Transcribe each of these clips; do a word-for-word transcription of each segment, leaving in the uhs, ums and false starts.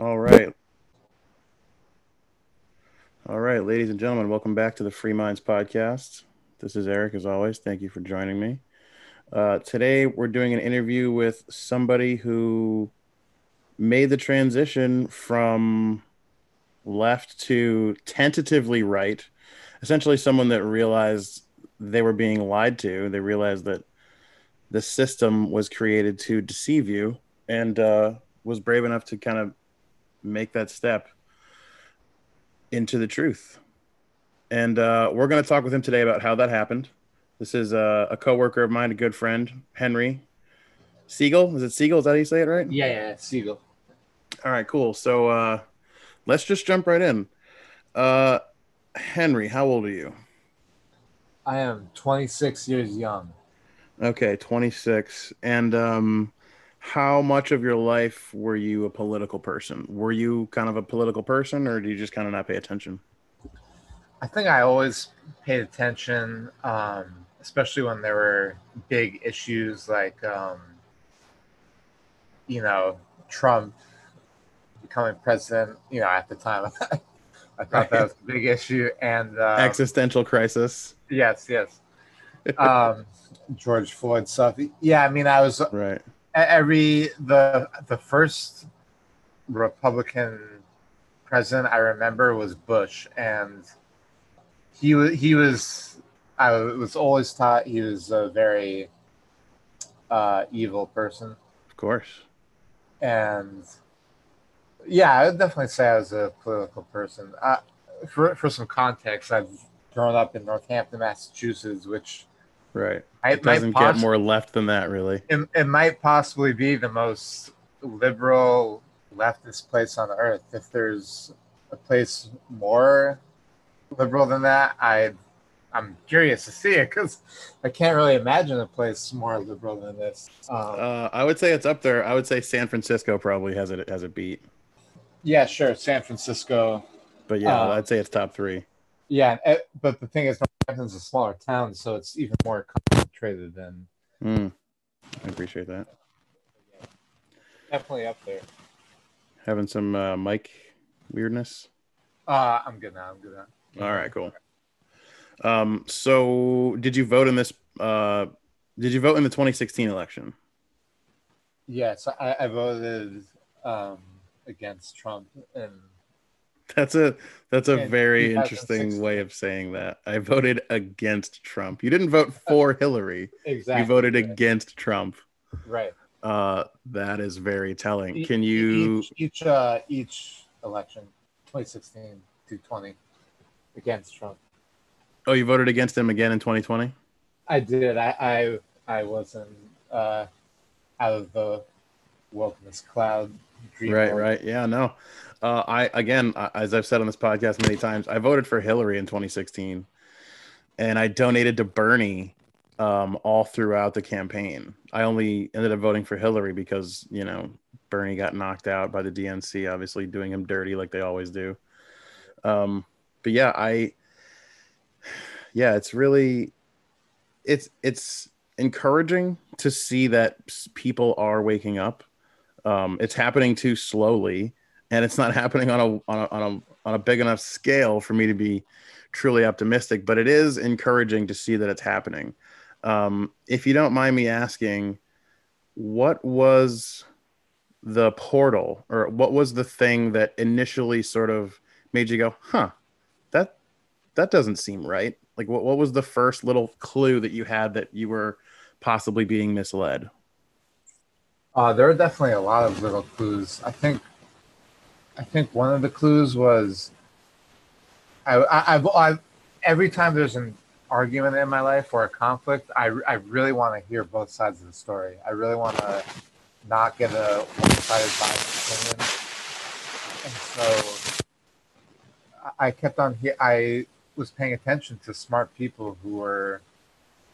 All right. All right, ladies and gentlemen, welcome back to the Free Minds Podcast. This is Eric, as always. Thank you for joining me. Uh, today, we're doing an interview with somebody who made the transition from left to tentatively right. Essentially, someone that realized they were being lied to. They realized that the system was created to deceive you and uh, was brave enough to kind of make that step into the truth. And uh, we're going to talk with him today about how that happened. This is uh, a coworker of mine, a good friend, Henry Siegel. Is it Siegel? Is that how you say it, right? Yeah, yeah, Siegel. All right, cool. So uh, let's just jump right in. Uh, Henry, how old are you? I am twenty-six years young. Okay, twenty-six. And um, how much of your life were you a political person? Were you kind of a political person, or do you just kind of not pay attention? I think I always paid attention, um, especially when there were big issues like, um, you know, Trump becoming president. You know, at the time, I thought that was a big issue. And um, existential crisis. Yes, yes. Um, George Floyd stuff. Yeah, I mean, I was right. Every the the first Republican president I remember was Bush, and He was, he was, I was always taught he was a very uh, evil person. Of course. And yeah, I would definitely say I was a political person. Uh, for, for some context, I've grown up in Northampton, Massachusetts, which... Right. I, it doesn't get more left than that, really. It, it might possibly be the most liberal leftist place on earth. If there's a place more liberal than that, I, I'm curious to see it, because I can't really imagine a place more liberal than this. Um, uh, I would say it's up there. I would say San Francisco probably has it as a beat. Yeah, sure, San Francisco. But yeah, um, I'd say it's top three. Yeah, it, but the thing is, Northampton's a smaller town, so it's even more concentrated than. Mm, I appreciate that. Yeah, definitely up there. Having some uh, mic weirdness. Uh, I'm good now. I'm good now. All right, cool. Um, so did you vote in this, uh, did you vote in the twenty sixteen election? Yes, I, I voted um, against Trump. And that's a, that's a very interesting way of saying that. I voted against Trump. You didn't vote for Hillary. Exactly. You voted right. against Trump. Right. Uh, that is very telling. E- Can you... Each, each, uh, each election, twenty sixteen to twenty. Against Trump. Oh, you voted against him again in twenty twenty? I did. I I, I wasn't uh, out of the wokeness cloud. Dream right, world. Right. Yeah, no. Uh, I again, as I've said on this podcast many times, I voted for Hillary in twenty sixteen, and I donated to Bernie um, all throughout the campaign. I only ended up voting for Hillary because, you know, Bernie got knocked out by the D N C, obviously doing him dirty like they always do. Um. But yeah, I, yeah, it's really, it's, it's encouraging to see that people are waking up. Um, it's happening too slowly, and it's not happening on a, on a, on a, on a big enough scale for me to be truly optimistic, but it is encouraging to see that it's happening. Um, if you don't mind me asking, what was the portal, or what was the thing that initially sort of made you go, huh? That that doesn't seem right. Like, what, what was the first little clue that you had that you were possibly being misled? Uh, there are definitely a lot of little clues. I think I think one of the clues was I, I, I've, I've, every time there's an argument in my life or a conflict, I, I really want to hear both sides of the story. I really want to not get a one-sided biased opinion. And so... I kept on here. I was paying attention to smart people who were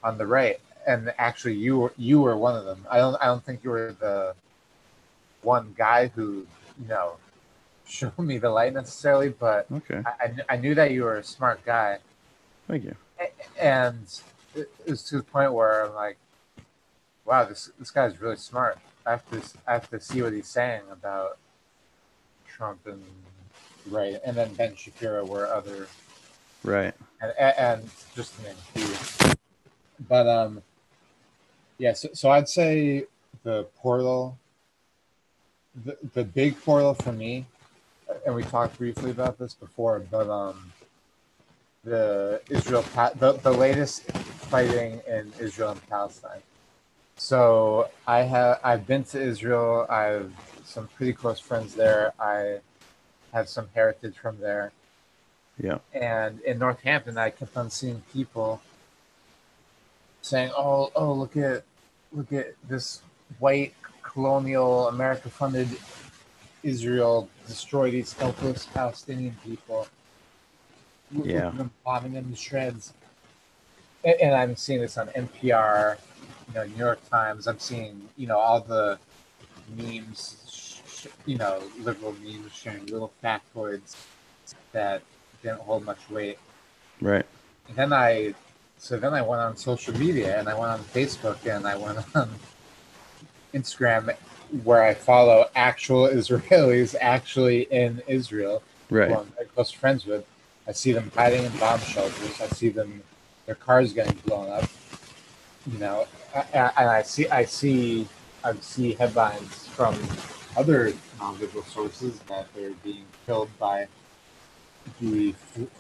on the right, and actually, you were you were one of them. I don't I don't think you were the one guy who, you know, showed me the light necessarily, but okay. I, I I knew that you were a smart guy. Thank you. And it was to the point where I'm like, wow, this this guy's really smart. I have to I have to see what he's saying about Trump and right, and then Ben Shapiro were other, right, and, and just to name a few. But um, yeah, so, so I'd say the portal, the, the big portal for me, and we talked briefly about this before, but um, the Israel, the, the latest fighting in Israel and Palestine. So I have, I've been to Israel. I have some pretty close friends there. I have some heritage from there. Yeah. And in Northampton, I kept on seeing people saying, "Oh, oh, look at, look at this white colonial America-funded Israel destroy these helpless Palestinian people. Look, yeah, look them, bombing them to shreds." And, and I'm seeing this on N P R. You know, New York Times. I'm seeing, you know, all the memes, sh- you know, liberal memes sharing little factoids that didn't hold much weight. Right. And then I, so then I went on social media, and I went on Facebook, and I went on Instagram, where I follow actual Israelis actually in Israel. Right. Who I'm close friends with. I see them hiding in bomb shelters. I see them, their cars getting blown up. You know, and I see, I see, I see headlines from other non-liberal sources that they're being killed by the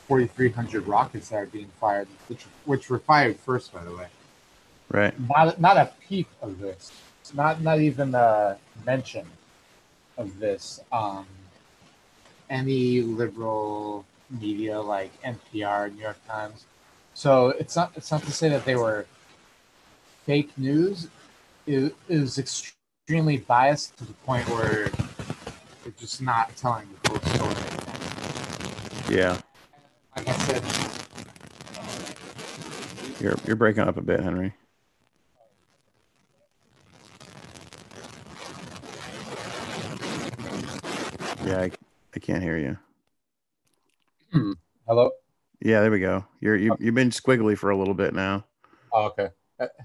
forty-three hundred rockets that are being fired, which which were fired first, by the way. Right. Not not a peep of this. Not not even a mention of this. Um, any liberal media like N P R, New York Times. So it's not it's not to say that they were. Fake news is, is extremely biased to the point where they're just not telling the full story. Yeah. Like I said, you're you're breaking up a bit, Henry. Yeah, I, I can't hear you. Hello? Yeah, there we go. You're you you've been squiggly for a little bit now. Oh, okay.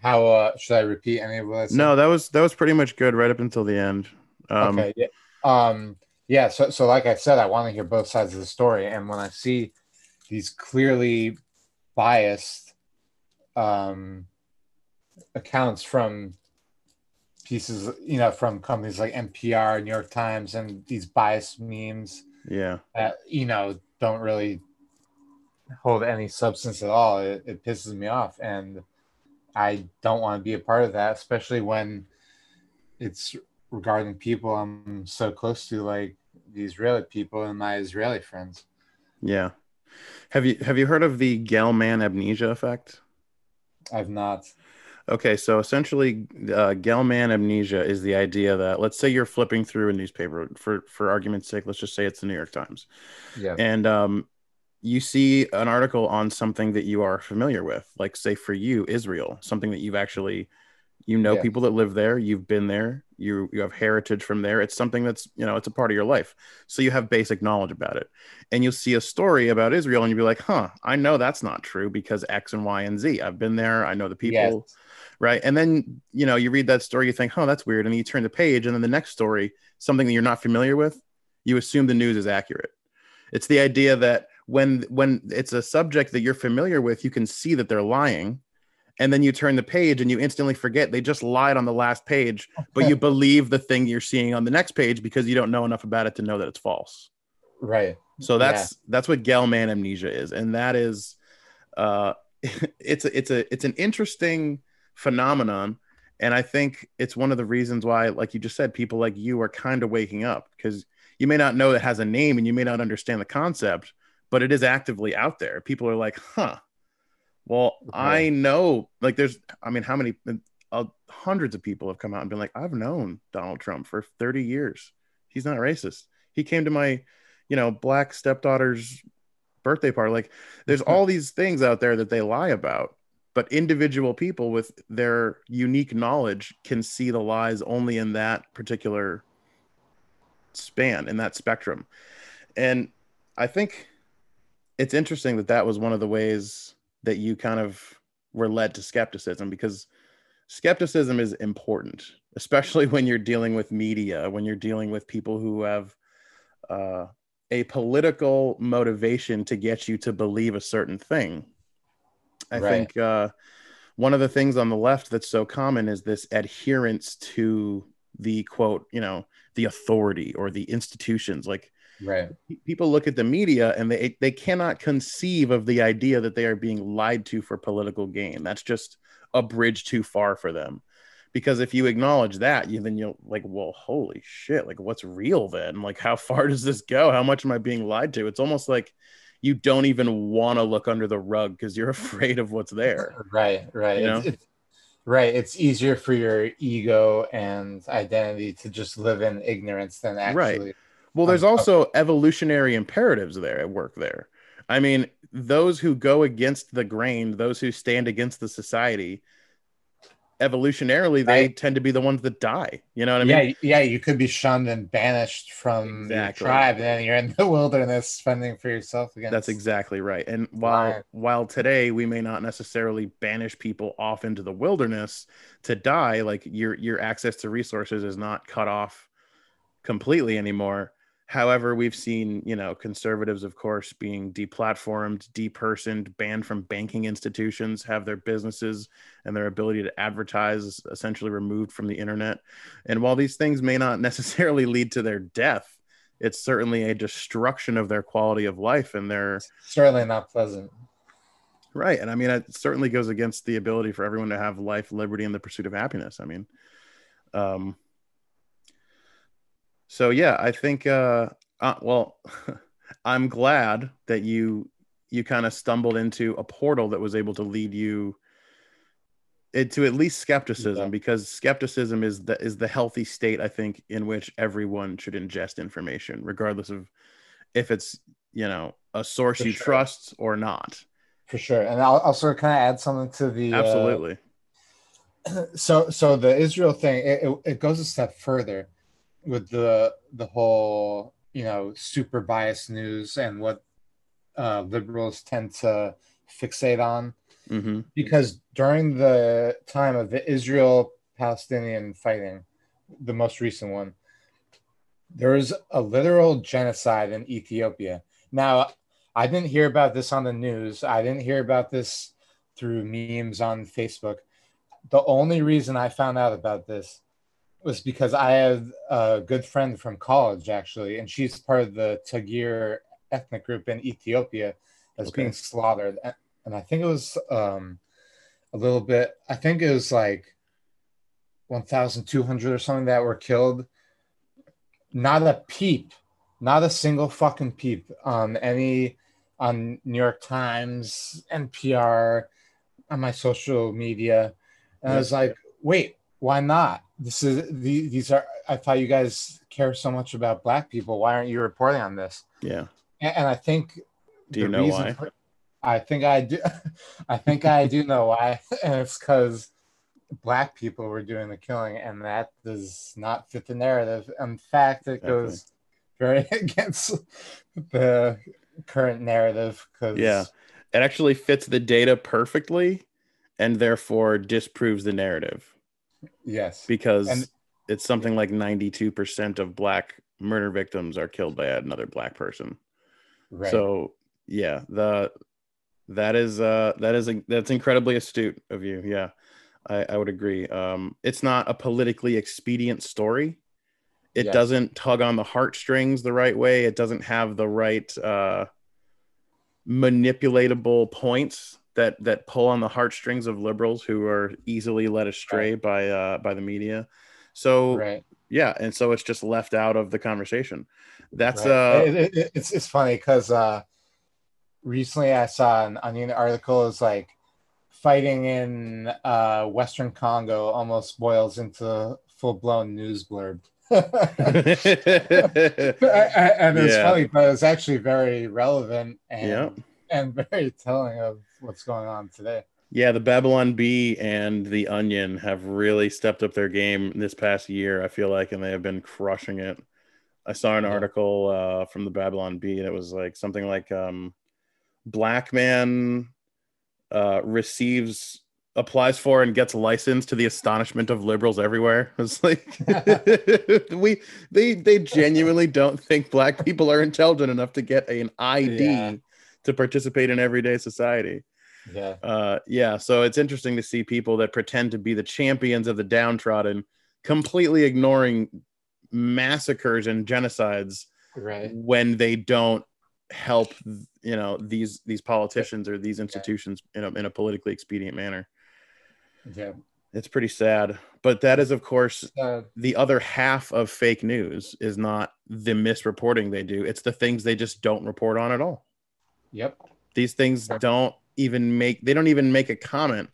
How uh, should I repeat any of this? No, that was that was pretty much good right up until the end. Um, okay, yeah, um, yeah. So, so like I said, I want to hear both sides of the story, and when I see these clearly biased um, accounts from pieces, you know, from companies like N P R, New York Times, and these biased memes, yeah, that, you know, don't really hold any substance at all. It, it pisses me off, and I don't want to be a part of that, especially when it's regarding people I'm so close to, like the Israeli people and my Israeli friends. Yeah. Have you have you heard of the Gelman amnesia effect? I've not. Okay, so essentially, uh, Gelman amnesia is the idea that, let's say you're flipping through a newspaper, for for argument's sake, let's just say it's the New York Times. Yeah. And um, you see an article on something that you are familiar with, like, say for you, Israel, something that you've actually, you know, yeah. people that live there, you've been there, you you have heritage from there. It's something that's, you know, it's a part of your life. So you have basic knowledge about it. And you'll see a story about Israel and you'll be like, huh, I know that's not true because X and Y and Z, I've been there. I know the people. Yes. Right. And then, you know, you read that story, you think, oh, that's weird. And then you turn the page, and then the next story, something that you're not familiar with, you assume the news is accurate. It's the idea that, When when it's a subject that you're familiar with, you can see that they're lying, and then you turn the page and you instantly forget they just lied on the last page, but you believe the thing you're seeing on the next page because you don't know enough about it to know that it's false. Right. So that's yeah. that's what Gelman amnesia is, and that is, uh, it's a, it's a it's an interesting phenomenon, and I think it's one of the reasons why, like you just said, people like you are kind of waking up, because you may not know it has a name and you may not understand the concept, but it is actively out there. People are like, huh, well, okay. I know, like there's, I mean, how many, uh, hundreds of people have come out and been like, I've known Donald Trump for thirty years. He's not racist. He came to my, you know, black stepdaughter's birthday party. Like there's all these things out there that they lie about, but individual people with their unique knowledge can see the lies only in that particular span, in that spectrum. And I think it's interesting that that was one of the ways that you kind of were led to skepticism, because skepticism is important, especially when you're dealing with media, when you're dealing with people who have uh, a political motivation to get you to believe a certain thing. I right. think uh, one of the things on the left that's so common is this adherence to the quote, you know, the authority or the institutions. Like right. people look at the media and they they cannot conceive of the idea that they are being lied to for political gain. That's just a bridge too far for them. Because if you acknowledge that, you then you'll like, well, holy shit, like what's real then? Like, how far does this go? How much am I being lied to? It's almost like you don't even want to look under the rug because you're afraid of what's there. Right, right. You know? it's, it's, right. It's easier for your ego and identity to just live in ignorance than actually. Right. Well, there's also evolutionary imperatives there at work there. I mean, those who go against the grain, those who stand against the society, evolutionarily, they right. tend to be the ones that die. You know what I mean? Yeah, yeah. You could be shunned and banished from exactly. your tribe, and then you're in the wilderness fending for yourself again. That's exactly right. And while right. while today we may not necessarily banish people off into the wilderness to die, like your your access to resources is not cut off completely anymore. However, we've seen, you know, conservatives, of course, being deplatformed, depersoned, banned from banking institutions, have their businesses and their ability to advertise essentially removed from the internet. And while these things may not necessarily lead to their death, it's certainly a destruction of their quality of life and their... Certainly not pleasant. Right. And I mean, it certainly goes against the ability for everyone to have life, liberty, and the pursuit of happiness. I mean... um So, yeah, I think, uh, uh, well, I'm glad that you you kind of stumbled into a portal that was able to lead you into at least skepticism, yeah. because skepticism is the, is the healthy state, I think, in which everyone should ingest information, regardless of if it's, you know, a source For you sure. trust or not. For sure. And I'll also kind of add something to the... Absolutely. Uh, so, so the Israel thing, it, it, it goes a step further. With the the whole, you know, super biased news and what uh, liberals tend to fixate on, mm-hmm. because during the time of the Israel-Palestinian fighting, the most recent one, there was a literal genocide in Ethiopia. Now, I didn't hear about this on the news. I didn't hear about this through memes on Facebook. The only reason I found out about this was because I had a good friend from college, actually, and she's part of the Tagir ethnic group in Ethiopia that's okay. being slaughtered. And I think it was um, a little bit, I think it was like twelve hundred or something that were killed. Not a peep, not a single fucking peep on any, on New York Times, N P R, on my social media. And yeah. I was like, wait, why not? This is these are. I thought you guys care so much about Black people. Why aren't you reporting on this? Yeah, and, and I think. Do you know why? For, I think I do. I think I do know why, and it's because Black people were doing the killing, and that does not fit the narrative. In fact, it Definitely. goes very against the current narrative. Because yeah, it actually fits the data perfectly, and therefore disproves the narrative. Yes, because and, it's something like ninety-two percent of Black murder victims are killed by another Black person. Right. So yeah, the that is uh that is a, that's incredibly astute of you. Yeah, I, I would agree. Um, it's not a politically expedient story. It yes. doesn't tug on the heartstrings the right way. It doesn't have the right uh, manipulatable points that that pull on the heartstrings of liberals who are easily led astray right. by uh, by the media. So right. yeah, and so it's just left out of the conversation. That's right. uh, it, it, it's it's funny because uh, recently I saw an Onion article. It's like fighting in uh, Western Congo almost boils into full blown news blurb. And it's yeah. funny, but it's actually very relevant and yeah. and very telling of what's going on today. Yeah, the Babylon Bee and the Onion have really stepped up their game this past year, I feel like, and they have been crushing it. I saw an yeah. article uh, from the Babylon Bee, and it was like something like um, Black man uh, receives applies for and gets licensed, to the astonishment of liberals everywhere. It's like we they they genuinely don't think black people are intelligent enough to get a, an I D yeah. to participate in everyday society. Yeah, uh, yeah. So it's interesting to see people that pretend to be the champions of the downtrodden, completely ignoring massacres and genocides, right? When they don't help, you know, these these politicians or these institutions yeah. in a in a politically expedient manner. Yeah, it's pretty sad. But that is, of course, uh, the other half of fake news is not the misreporting they do; it's the things they just don't report on at all. Yep, these things don't. even make they don't even make a comment,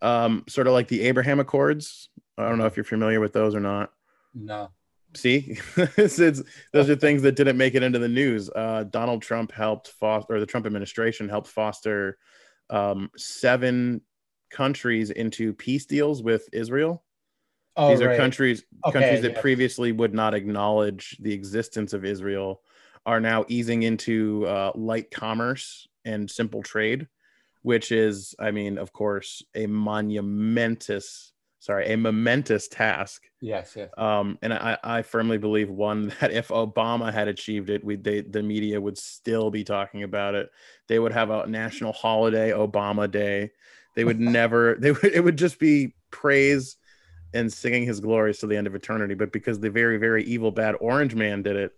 um sort of like the Abraham Accords. I don't know if you're familiar with those or not. No. See, it's, it's, those are things that didn't make it into the news. uh Donald Trump helped foster, or the Trump administration helped foster um seven countries into peace deals with Israel. Oh, these are right. countries okay, countries that yeah. previously would not acknowledge the existence of Israel are now easing into uh light commerce and simple trade, which is, I mean, of course, a monumentous, sorry, a momentous task. Yes, yes. Um, and I, I firmly believe, one, that if Obama had achieved it, we they, the media would still be talking about it. They would have a national holiday, Obama Day. They would never, they would, it would just be praise and singing his glories to the end of eternity. But because the very, very evil, bad orange man did it,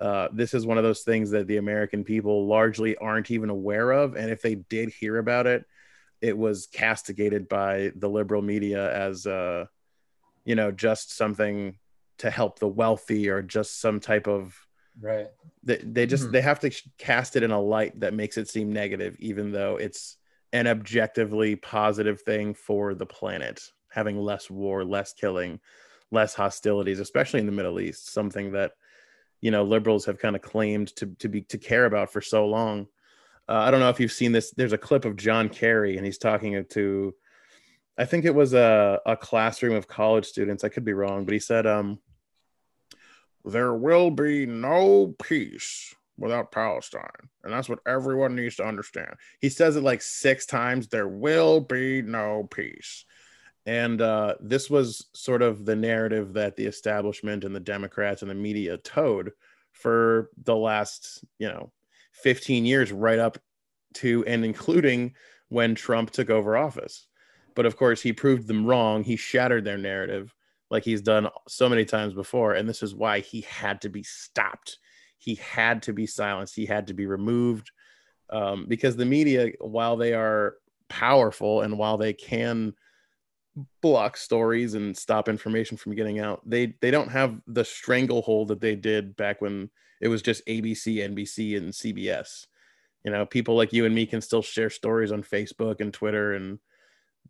Uh, this is one of those things that the American people largely aren't even aware of. And if they did hear about it, it was castigated by the liberal media as, uh, you know, just something to help the wealthy, or just some type of right. They, they just, mm-hmm. they have to cast it in a light that makes it seem negative, even though it's an objectively positive thing for the planet, having less war, less killing, less hostilities, especially in the Middle East, something that, you know, liberals have kind of claimed to to be to care about for so long. Uh, I don't know if you've seen this. There's a clip of John Kerry, and he's talking to, I think it was a, a classroom of college students. I could be wrong, but he said, um, "There will be no peace without Palestine, and that's what everyone needs to understand." He says it like six times. There will be no peace. And uh, this was sort of the narrative that the establishment and the Democrats and the media towed for the last, you know, fifteen years, right up to and including when Trump took over office. But of course, he proved them wrong. He shattered their narrative like he's done so many times before. And this is why he had to be stopped. He had to be silenced. He had to be removed, um, because the media, while they are powerful and while they can block stories and stop information from getting out, they they don't have the stranglehold that they did back when it was just A B C, N B C, and C B S. You know, people like you and me can still share stories on Facebook and Twitter, and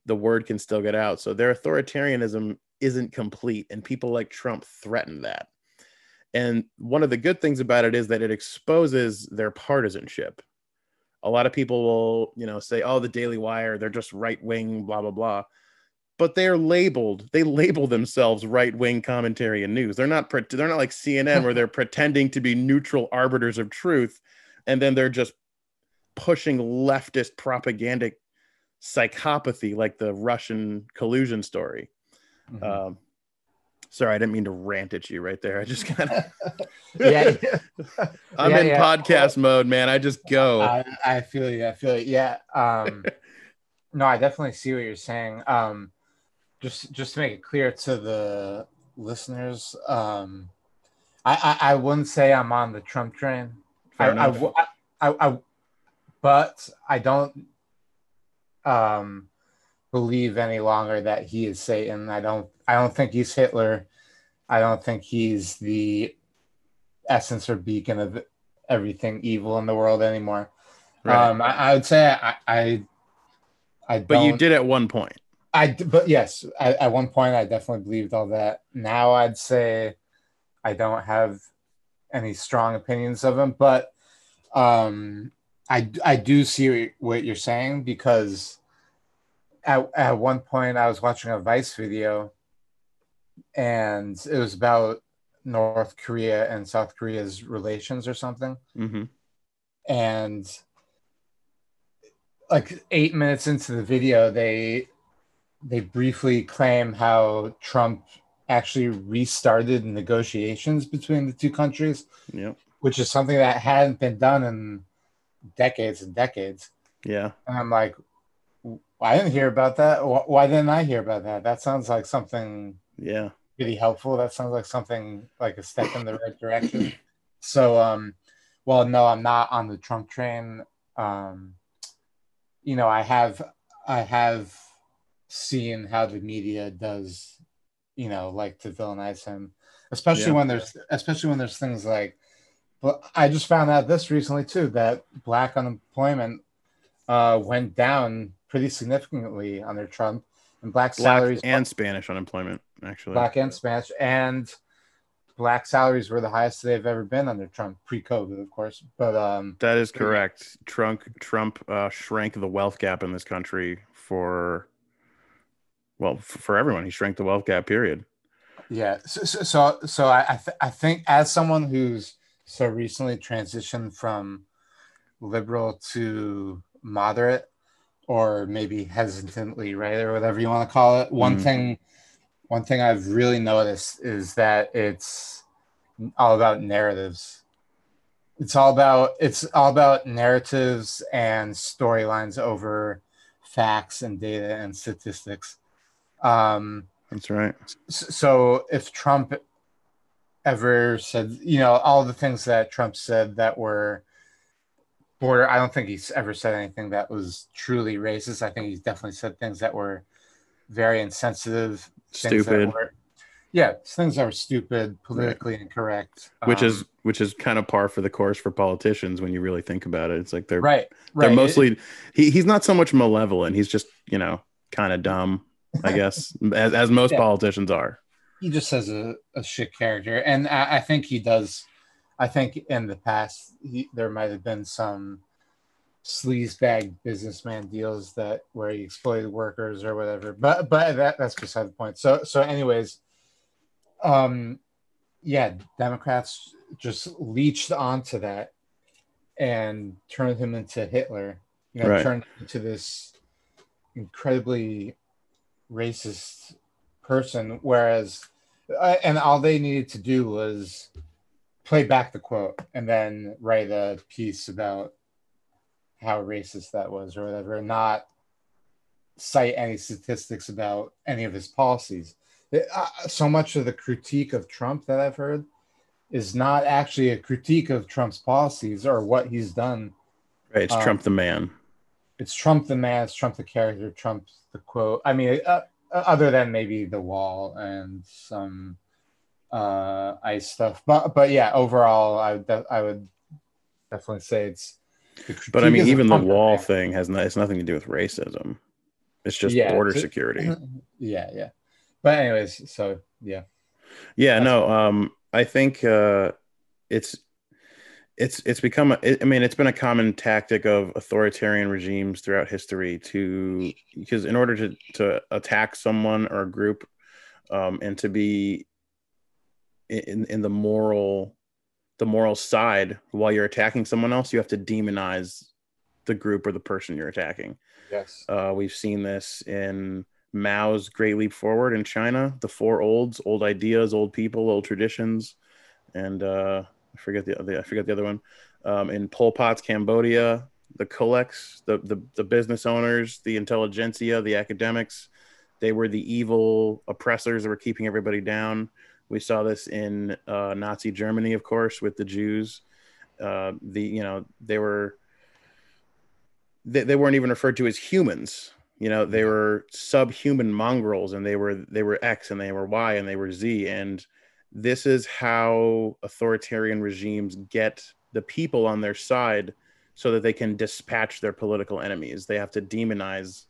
the word can still get out. So their authoritarianism isn't complete, and people like Trump threaten that. And one of the good things about it is that it exposes their partisanship. A lot of people will, you know, say, oh, the Daily Wire, they're just right wing, blah blah blah. But they are labeled, they label themselves right-wing commentary and news. They're not, they're not like C N N where they're pretending to be neutral arbiters of truth, and then they're just pushing leftist propagandic psychopathy like the Russian collusion story. Mm-hmm. Um, sorry, I didn't mean to rant at you right there. I just kind of... yeah, I'm yeah, in yeah. podcast mode, man. I just go. I, I feel you, I feel you, yeah. Um, no, I definitely see what you're saying. Um, Just, just to make it clear to the listeners, um, I, I, I wouldn't say I'm on the Trump train. I, I, I, I, but I don't um, believe any longer that he is Satan. I don't, I don't think he's Hitler. I don't think he's the essence or beacon of everything evil in the world anymore. Right. Um, I, I would say I, I, I don't, but you did at one point. I, but yes, I, at one point I definitely believed all that. Now I'd say I don't have any strong opinions of him, but um, I, I do see what you're saying, because at, at one point I was watching a Vice video, and it was about North Korea and South Korea's relations or something. Mm-hmm. And like eight minutes into the video, they they briefly claim how Trump actually restarted negotiations between the two countries, yep. which is something that hadn't been done in decades and decades. Yeah. And I'm like, I didn't hear about that. Why didn't I hear about that? That sounds like something yeah, really helpful. That sounds like something like a step in the right direction. So, um, well, no, I'm not on the Trump train. Um, you know, I have, I have seen how the media does, you know, like to villainize him, especially yeah. when there's, especially when there's things like, but I just found out this recently too, that black unemployment uh, went down pretty significantly under Trump, and black salaries black and Spanish unemployment, actually black and Spanish and black salaries were the highest they've ever been under Trump, pre-COVID, of course. But um, that is correct. Trump Trump uh, shrank the wealth gap in this country for, well, for everyone. He shrank the wealth gap. Period. Yeah. So so so I I, th- I think as someone who's so recently transitioned from liberal to moderate, or maybe hesitantly, right, or whatever you want to call it, one mm. thing. One thing I've really noticed is that it's all about narratives. It's all about it's all about narratives and storylines over facts and data and statistics. Um, That's right. So if Trump ever said, you know, all the things that Trump said that were border, I don't think he's ever said anything that was truly racist. I think he's definitely said things that were very insensitive. Stupid, were, yeah, things that were stupid, politically right. incorrect, um, which is which is kind of par for the course for politicians when you really think about it. It's like they're right, right. They're mostly it, he, he's not so much malevolent. He's just, you know, kind of dumb, I guess, as as most yeah. politicians are. He just has a, a shit character, and I, I think he does. I think in the past he, there might have been some sleazebag businessman deals that where he exploited workers or whatever, but but that, that's beside the point. So so anyways, um, yeah, Democrats just leached onto that and turned him into Hitler. You know, right. turned him into this incredibly racist person. Whereas, uh, and all they needed to do was play back the quote and then write a piece about how racist that was or whatever, not cite any statistics about any of his policies. It, uh, so much of the critique of Trump that I've heard is not actually a critique of Trump's policies or what he's done. Right, it's um, Trump the man. It's Trump the man, it's Trump the character, Trump the quote. I mean, uh, other than maybe the wall and some uh, ICE stuff. But but yeah, overall, I would, I would definitely say it's But I mean, even the wall thing has no, it's nothing to do with racism. It's just yeah, border it's, security. Yeah, yeah. But anyways, so yeah, yeah. That's no, um, I think uh, it's it's it's become. A, it, I mean, it's been a common tactic of authoritarian regimes throughout history to, because in order to to attack someone or a group, um, and to be in in the moral. the moral side while you're attacking someone else, you have to demonize the group or the person you're attacking. Yes. Uh, we've seen this in Mao's Great Leap Forward in China, the four olds, old ideas, old people, old traditions. And uh, I forget the other, I forget the other one um, in Pol Pot's Cambodia, the collects, the, the, the business owners, the intelligentsia, the academics, they were the evil oppressors that were keeping everybody down. We saw this in uh, Nazi Germany, of course, with the Jews. Uh, the you know they were they, they weren't even referred to as humans. You know, they were subhuman mongrels, and they were they were X, and they were Y, and they were Z. And this is how authoritarian regimes get the people on their side, so that they can dispatch their political enemies. They have to demonize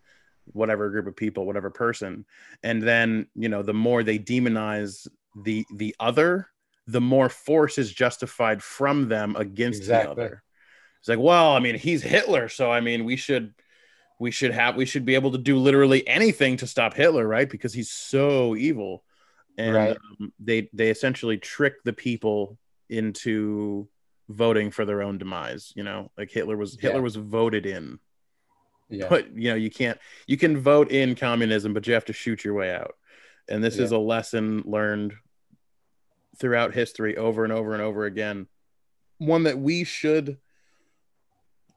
whatever group of people, whatever person, and then you know the more they demonize the the other, the more force is justified from them against exactly. the other. It's like, well, I mean, he's Hitler, so I mean, we should we should have we should be able to do literally anything to stop Hitler, right? Because he's so evil. And right. um, they they essentially trick the people into voting for their own demise. You know, like Hitler was Hitler yeah. was voted in. Yeah. But, you know, you can't, you can vote in communism, but you have to shoot your way out. And this yeah. is a lesson learned throughout history over and over and over again. One that we should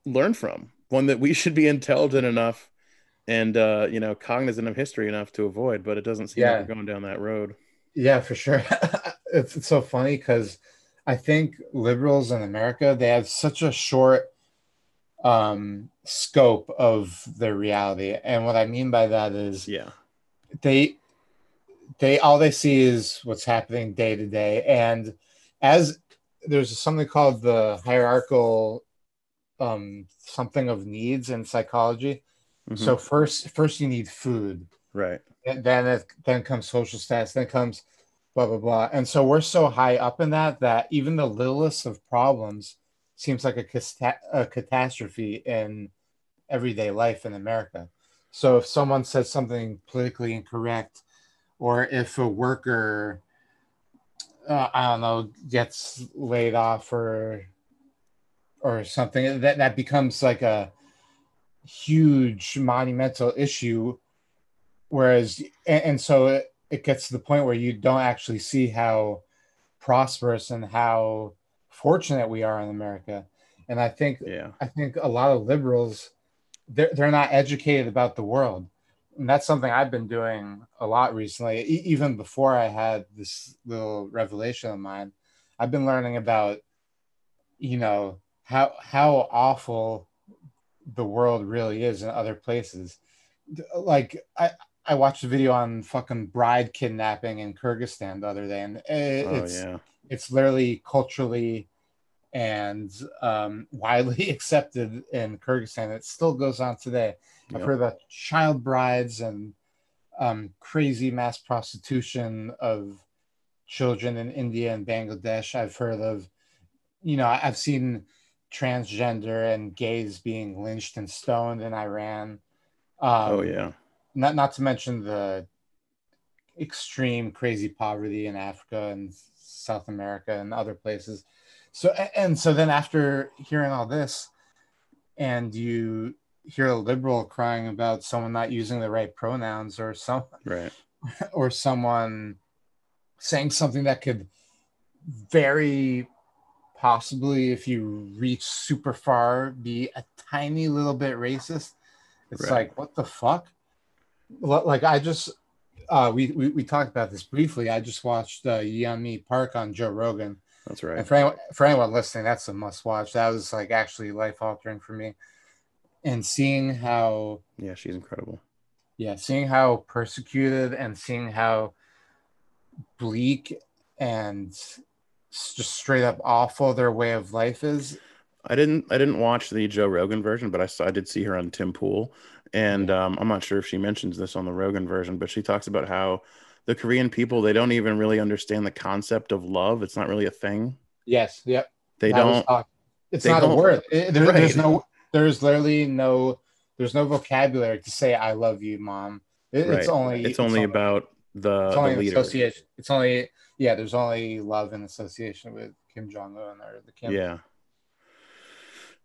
learn from, one that we should be intelligent enough and, uh, you know, cognizant of history enough to avoid, but it doesn't seem yeah. like we're going down that road. Yeah, for sure. It's, it's so funny because I think liberals in America, they have such a short um, scope of their reality. And what I mean by that is yeah, they, they, all they see is what's happening day to day. And as there's something called the hierarchical um, something of needs in psychology. Mm-hmm. So first, first you need food. Right. And then it, then comes social status. Then comes blah, blah, blah. And so we're so high up in that, that even the littlest of problems seems like a, casta- a catastrophe in everyday life in America. So if someone says something politically incorrect, or if a worker, uh, I don't know, gets laid off or, or something, that, that becomes like a huge monumental issue. Whereas, and, and so it, it gets to the point where you don't actually see how prosperous and how fortunate we are in America. And I think, yeah. I think a lot of liberals, they're, they're not educated about the world. And that's something I've been doing a lot recently. E- even before I had this little revelation of mine, I've been learning about, you know, how, how awful the world really is in other places. Like I, I watched a video on fucking bride kidnapping in Kyrgyzstan the other day, and it, oh, it's yeah. it's literally culturally and um, widely accepted in Kyrgyzstan. It still goes on today. Yep. I've heard about child brides and um, crazy mass prostitution of children in India and Bangladesh. I've heard of, you know, I've seen transgender and gays being lynched and stoned in Iran. Um, oh yeah. Not not to mention the extreme crazy poverty in Africa and South America and other places. So and so then after hearing all this, and you hear a liberal crying about someone not using the right pronouns or some right. or someone saying something that could very possibly, if you reach super far, be a tiny little bit racist. It's right. like, what the fuck? Like I just, uh, we, we we talked about this briefly. I just watched uh, Yummy Park on Joe Rogan. That's right. And for anyone, for anyone listening, that's a must watch. That was like actually life altering for me. And seeing how yeah, she's incredible. Yeah, seeing how persecuted and seeing how bleak and just straight up awful their way of life is. I didn't I didn't watch the Joe Rogan version, but I saw I did see her on Tim Pool. And um, I'm not sure if she mentions this on the Rogan version, but she talks about how the Korean people, they don't even really understand the concept of love. It's not really a thing. Yes. Yep. They that don't. Was, uh, it's they not don't, a word. It, there, right. There's no, there's literally no, there's no vocabulary to say, I love you, mom. It, right. It's only, it's, it's only, only about the, it's only the leader. Association. It's only, yeah, there's only love in association with Kim Jong-un or the Kim. Yeah.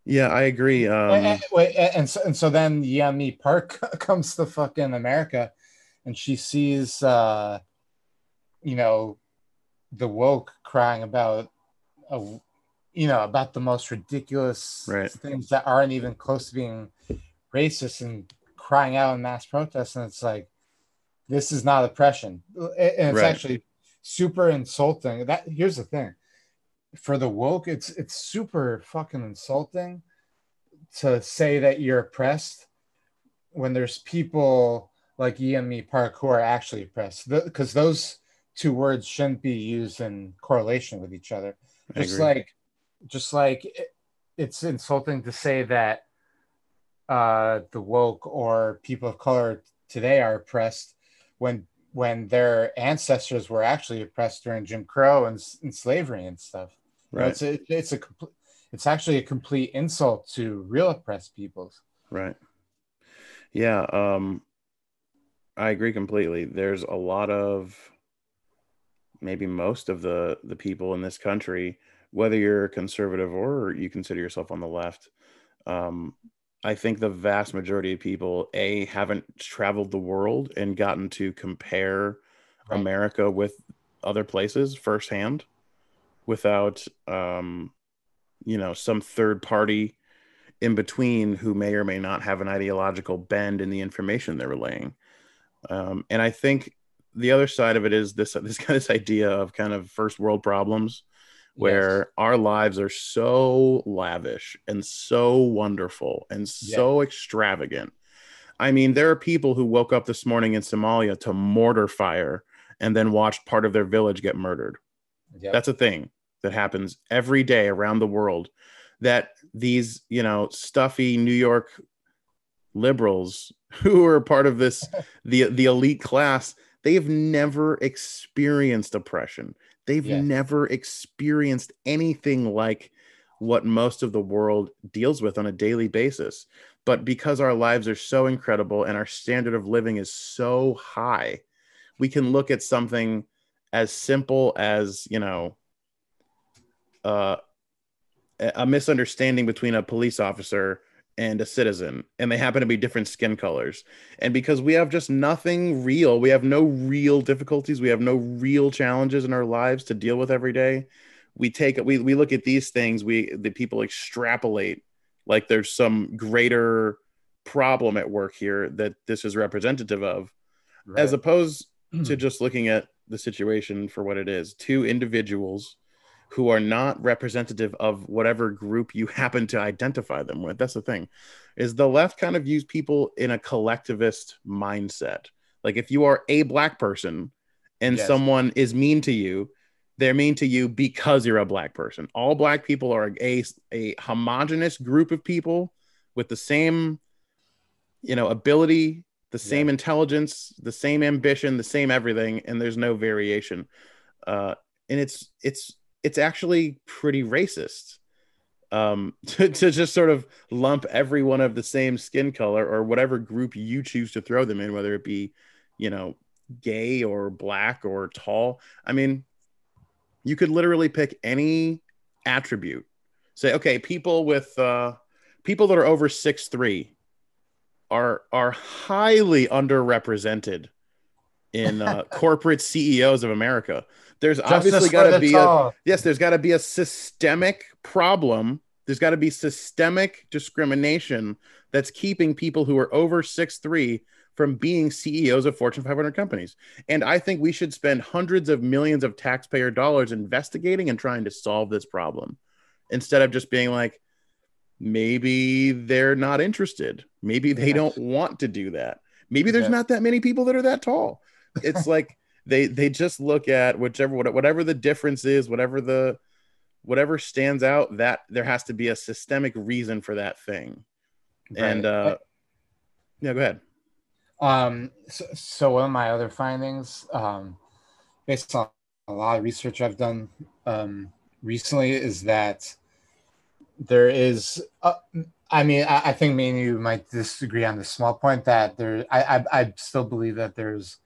Yeah, I agree. Um, and, and, and, so, and so then Yami Park comes to fucking America, and she sees, uh, you know, the woke crying about, a, you know, about the most ridiculous right. things that aren't even close to being racist and crying out in mass protests. And it's like, this is not oppression. And it's right. actually super insulting. That here's the thing. For the woke, it's it's super fucking insulting to say that you're oppressed when there's people like Yami Park who are actually oppressed. Because those two words shouldn't be used in correlation with each other. Just like, just like it, it's insulting to say that uh, the woke or people of color today are oppressed when when their ancestors were actually oppressed during Jim Crow and, and slavery and stuff. Right. It's a, it's a, it's actually a complete insult to real oppressed peoples. Right. Yeah. Um, I agree completely. There's a lot of, maybe most of the, the people in this country, whether you're conservative or you consider yourself on the left, um, I think the vast majority of people, A, haven't traveled the world and gotten to compare right. America with other places firsthand without, um, you know, some third party in between who may or may not have an ideological bend in the information they're relaying. Um, and I think the other side of it is this, this kind of this idea of kind of first world problems where yes. our lives are so lavish and so wonderful and so yeah. extravagant. I mean, there are people who woke up this morning in Somalia to mortar fire and then watched part of their village get murdered. Yep. That's a thing that happens every day around the world, that these, you know, stuffy New York liberals who are part of this, the, the elite class, they have never experienced oppression. They've yes. never experienced anything like what most of the world deals with on a daily basis. But because our lives are so incredible and our standard of living is so high, we can look at something as simple as, you know, uh, a misunderstanding between a police officer and a citizen, and they happen to be different skin colors. And because we have just nothing real, we have no real difficulties, we have no real challenges in our lives to deal with every day, we take we we look at these things, we the people extrapolate like there's some greater problem at work here that this is representative of, right. as opposed to just looking at the situation for what it is. Two individuals who are not representative of whatever group you happen to identify them with. That's the thing, is the left kind of use people in a collectivist mindset. Like if you are a black person and yes. someone is mean to you, they're mean to you because you're a black person. All black people are a, a homogenous group of people with the same, you know, ability, the same yeah. intelligence, the same ambition, the same everything. And there's no variation. Uh, and it's, it's, it's actually pretty racist um, to, to just sort of lump everyone of the same skin color or whatever group you choose to throw them in, whether it be, you know, gay or black or tall. I mean, you could literally pick any attribute. Say, okay, people with uh, people that are over six three are are highly underrepresented in uh, corporate C E Os of America. There's Justice obviously got to be a, yes, there's got to be a systemic problem. There's got to be systemic discrimination that's keeping people who are over six three from being C E Os of Fortune five hundred companies. And I think we should spend hundreds of millions of taxpayer dollars investigating and trying to solve this problem instead of just being like, maybe they're not interested. Maybe they yes. don't want to do that. Maybe there's yes. not that many people that are that tall. It's like they they just look at whichever whatever the difference is, whatever the whatever stands out, that there has to be a systemic reason for that thing. Right. And uh, yeah, go ahead. Um, so, so one of my other findings, um, based on a lot of research I've done um, recently, is that there is. Uh, I mean, I, I think me and you might disagree on the small point that there. I I, I still believe that there's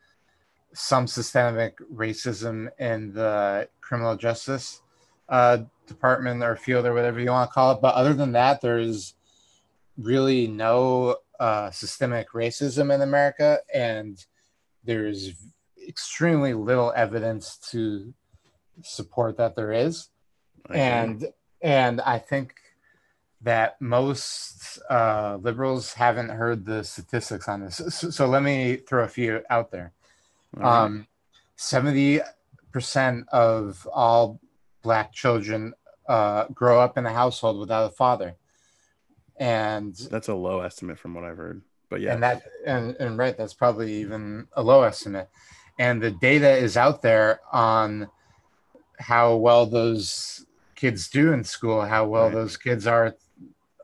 some systemic racism in the criminal justice uh, department or field or whatever you want to call it. But other than that, there's really no uh, systemic racism in America, and there's extremely little evidence to support that there is. Okay. And and I think that most uh, liberals haven't heard the statistics on this. So, so let me throw a few out there. Um, seventy percent of all black children uh, grow up in a household without a father. And that's a low estimate from what I've heard, but yeah. And that, and, and right, that's probably even a low estimate. And the data is out there on how well those kids do in school, how well right. those kids are,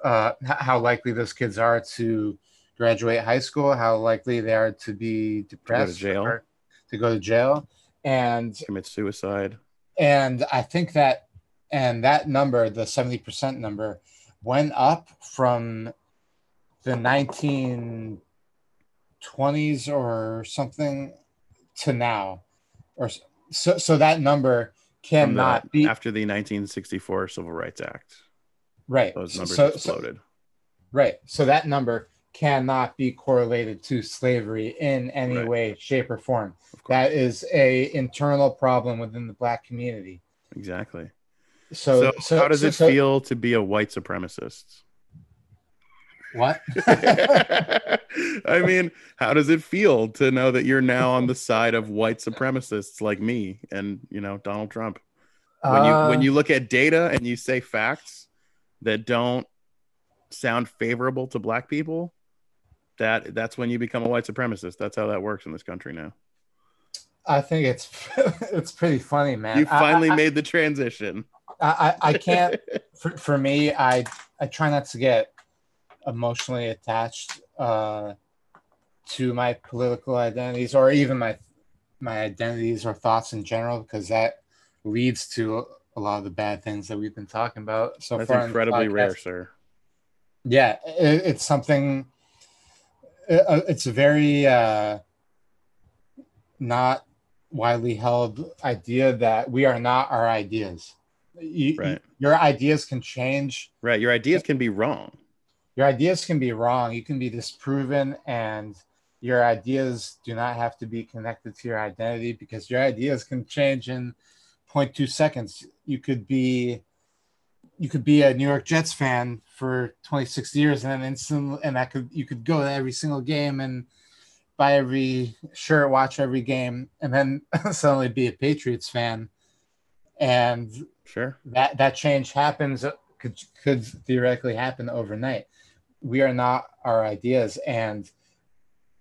uh, how likely those kids are to graduate high school, how likely they are to be depressed, to go to jail. Or, to go to jail and commit suicide. And I think that, and that number, the seventy percent number, went up from the nineteen twenties or something to now, or so. So that number cannot be after the nineteen sixty-four Civil Rights Act. Right. Those numbers so, exploded. So, Right. So that number cannot be correlated to slavery in any right. way, shape, or form. That is an internal problem within the black community. Exactly. So, so, so how does so, it so, feel to be a white supremacist? What? I mean, how does it feel to know that you're now on the side of white supremacists like me and, you know, Donald Trump? When you, uh, when you look at data and you say facts that don't sound favorable to black people, that that's when you become a white supremacist. That's how that works in this country now. I think it's it's pretty funny, man. You finally I, I, made the transition. I, I, I can't. for, for me, I I try not to get emotionally attached uh, to my political identities or even my my identities or thoughts in general, because that leads to a lot of the bad things that we've been talking about so That's far. That's incredibly rare, sir. Yeah, it, it's something. It, it's a very uh, not widely held idea that we are not our ideas. You, right. you, your ideas can change. Right. Your ideas can be wrong. Your ideas can be wrong. You can be disproven, and your ideas do not have to be connected to your identity, because your ideas can change in zero point two seconds. You could be, you could be a New York Jets fan for twenty-six years, and then instantly, and that could you could go to every single game and buy every shirt, watch every game, and then suddenly be a Patriots fan. And sure, that that change happens could could theoretically happen overnight. We are not our ideas, and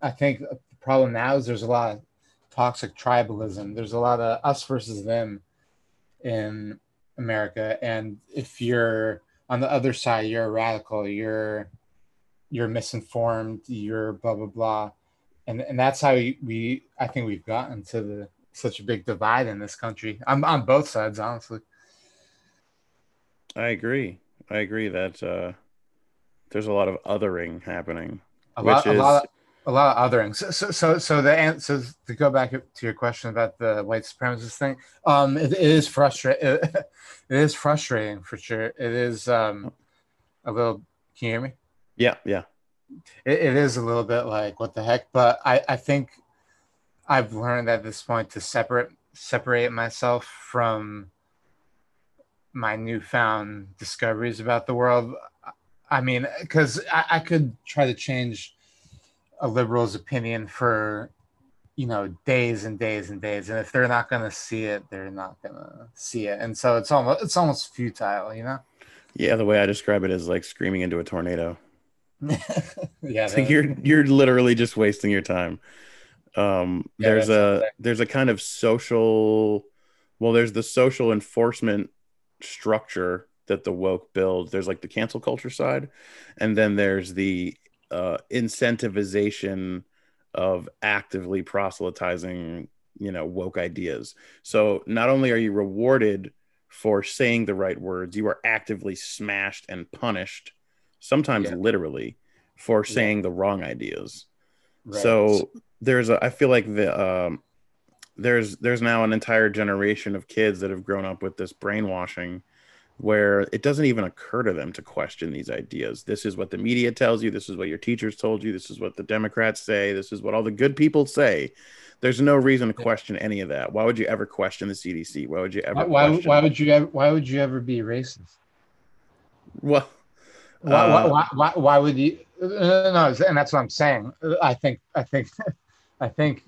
I think the problem now is there's a lot of toxic tribalism. There's a lot of us versus them in America, and if you're on the other side, you're a radical, you're you're misinformed, you're blah blah blah, and and that's how we, we I think we've gotten to the such a big divide in this country. I'm on both sides, honestly. I agree. I agree that uh, there's a lot of othering happening. A lot, which is... a lot, of, a lot of othering. So, so, so, so the answer so to go back to your question about the white supremacist thing. Um, it, it is frustrating. It, it is frustrating for sure. It is um, a little. Can you hear me? Yeah, yeah. It, it is a little bit like what the heck, but I, I think I've learned at this point to separate separate myself from my newfound discoveries about the world. I mean, because I, I could try to change a liberal's opinion for, you know, days and days and days, and if they're not going to see it, they're not going to see it, and so it's almost it's almost futile, you know. Yeah, the way I describe it is like screaming into a tornado. Yeah, like you're you're literally just wasting your time. Um, yeah, there's a exactly. there's a kind of social, well, there's the social enforcement structure that the woke build. There's like the cancel culture side, and then there's the uh incentivization of actively proselytizing, you know, woke ideas. So not only are you rewarded for saying the right words, you are actively smashed and punished, sometimes yeah. literally, for saying yeah. the wrong ideas. Right. So there's a I feel like the um There's there's now an entire generation of kids that have grown up with this brainwashing where it doesn't even occur to them to question these ideas. This is what the media tells you. This is what your teachers told you. This is what the Democrats say. This is what all the good people say. There's no reason to question any of that. Why would you ever question the C D C? Why would you ever why question why would you ever, why would you ever be racist? Well, why, uh, why, why, why would you uh, no, and that's what I'm saying. I think I think I think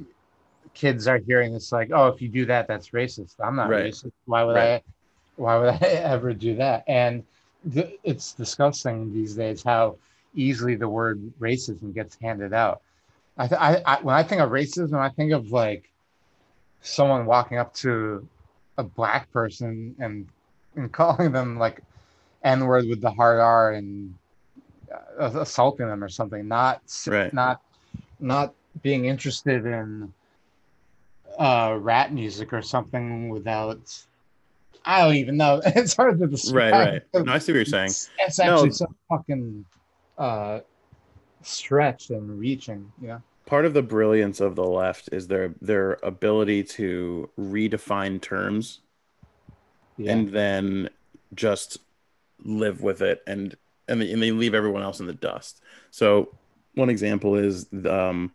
kids are hearing this like, oh, if you do that, that's racist. I'm not right. racist. Why would right. I? Why would I ever do that? And th- it's disgusting these days how easily the word racism gets handed out. I, th- I, I when I think of racism, I think of like someone walking up to a black person and and calling them like N-word with the hard R and uh, assaulting them or something. Not right. not not being interested in uh rap music or something without I don't even know. It's hard to describe. Right, right. No, I see what you're saying. It's, it's actually no, so fucking uh stretched and reaching, you know. Part of the brilliance of the left is their their ability to redefine terms yeah. and then just live with it and and they, and they leave everyone else in the dust. So one example is, um,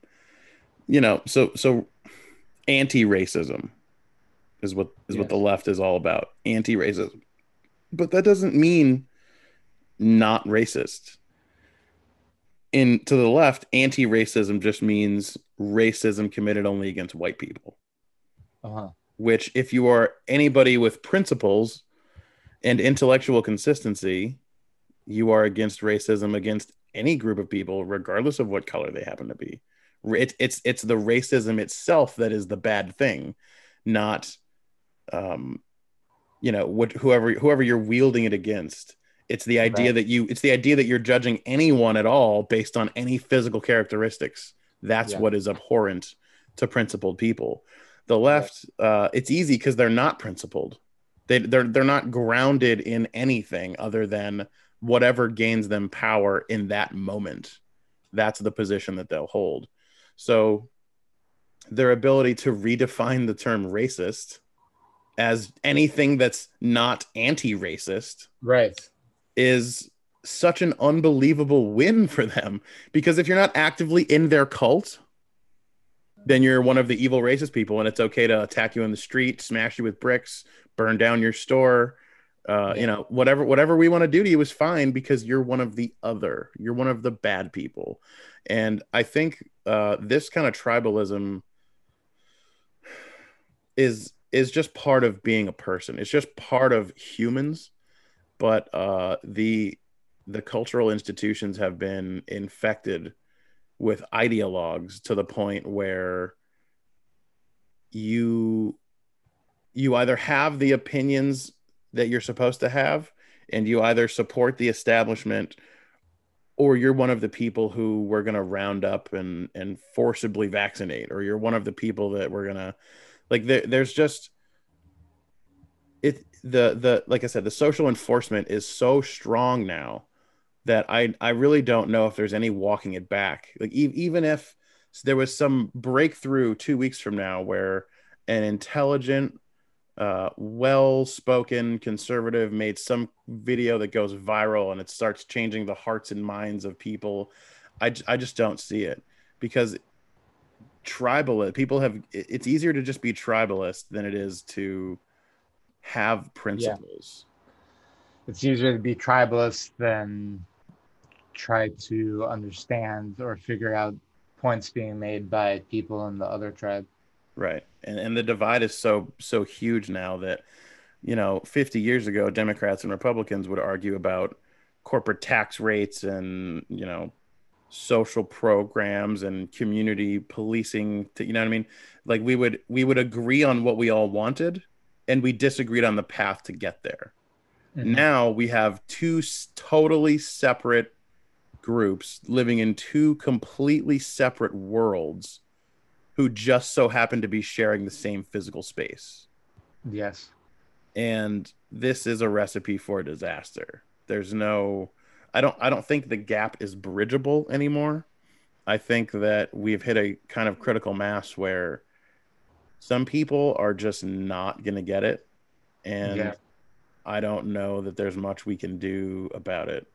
you know, so so anti-racism is what is yes. what the left is all about. Anti-racism, but that doesn't mean not racist. In to the left, anti-racism just means racism committed only against white people. Uh-huh. Which, if you are anybody with principles and intellectual consistency, you are against racism against any group of people, regardless of what color they happen to be. It, it's it's the racism itself that is the bad thing, not, um, you know, what whoever whoever you're wielding it against. It's the idea right. that you it's the idea that you're judging anyone at all based on any physical characteristics. That's yeah. what is abhorrent to principled people. The left, right. uh, it's easy because they're not principled. They they're they're not grounded in anything other than whatever gains them power in that moment. That's the position that they'll hold. So their ability to redefine the term racist as anything that's not anti-racist right. is such an unbelievable win for them, because if you're not actively in their cult, then you're one of the evil racist people, and it's okay to attack you in the street, smash you with bricks, burn down your store. Uh, yeah. You know, whatever whatever we want to do to you is fine, because you're one of the other. You're one of the bad people. And I think uh, this kind of tribalism is is just part of being a person. It's just part of humans. But uh, the the cultural institutions have been infected with ideologues to the point where you you either have the opinions that you're supposed to have, and you either support the establishment, or you're one of the people who we're going to round up and and forcibly vaccinate, or you're one of the people that we're going to like there, there's just it the the like I said, the social enforcement is so strong now that I, I really don't know if there's any walking it back. Like e- even if there was some breakthrough two weeks from now where an intelligent, uh, well-spoken conservative made some video that goes viral and it starts changing the hearts and minds of people, I, I just don't see it, because tribal people have, it's easier to just be tribalist than it is to have principles. Yeah. It's easier to be tribalist than try to understand or figure out points being made by people in the other tribe. Right. And and the divide is so, so huge now that, you know, fifty years ago, Democrats and Republicans would argue about corporate tax rates and, you know, social programs and community policing. To, you know what I mean? Like we would, we would agree on what we all wanted, and we disagreed on the path to get there. Mm-hmm. Now we have two totally separate groups living in two completely separate worlds, who just so happen to be sharing the same physical space. Yes. And this is a recipe for disaster. There's no, I don't, I don't think the gap is bridgeable anymore. I think that we've hit a kind of critical mass where some people are just not going to get it. And yeah. I don't know that there's much we can do about it.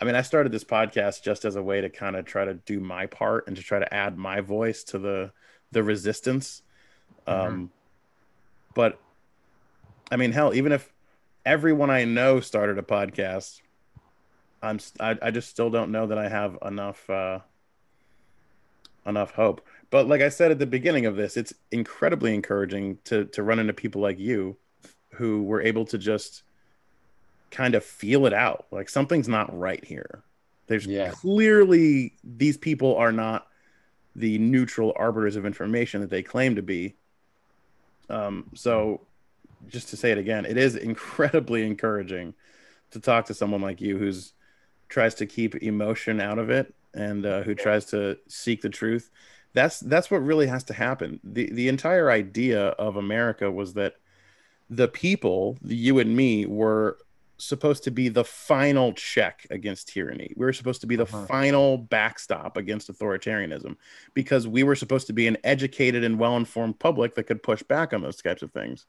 I mean, I started this podcast just as a way to kind of try to do my part and to try to add my voice to the, the resistance. Mm-hmm. Um, but I mean, hell, even if everyone I know started a podcast, I'm, I, I just still don't know that I have enough, uh, enough hope. But like I said, at the beginning of this, it's incredibly encouraging to, to run into people like you who were able to just kind of feel it out. Like something's not right here. There's yeah. clearly these people are not the neutral arbiters of information that they claim to be. Um, so just to say it again, it is incredibly encouraging to talk to someone like you who's tries to keep emotion out of it and uh, who tries to seek the truth. That's that's what really has to happen. The the entire idea of America was that the people, you and me, were supposed to be the final check against tyranny. We were supposed to be the uh-huh. final backstop against authoritarianism, because we were supposed to be an educated and well-informed public that could push back on those types of things.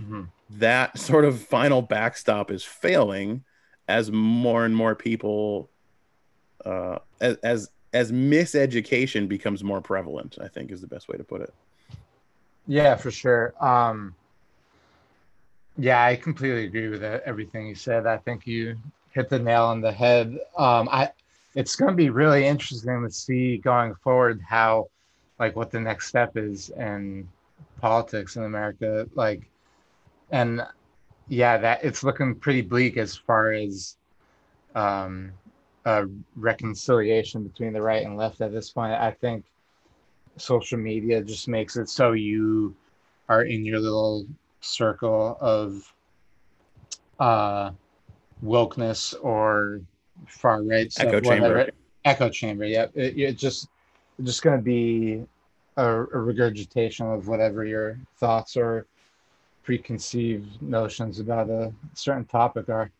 Mm-hmm. That sort of final backstop is failing, as more and more people, uh, as, as as miseducation becomes more prevalent, I think is the best way to put it. Yeah, for sure. Um, yeah, I completely agree with everything you said. I think you hit the nail on the head. Um, I it's going to be really interesting to see going forward how, like, what the next step is in politics in America. Like, and yeah, that it's looking pretty bleak as far as um, uh, reconciliation between the right and left at this point. I think social media just makes it so you are in your little circle of uh, wokeness or far right stuff, echo chamber. Whatever. Echo chamber. Yeah, it, it just it's just going to be a, a regurgitation of whatever your thoughts or preconceived notions about a certain topic are.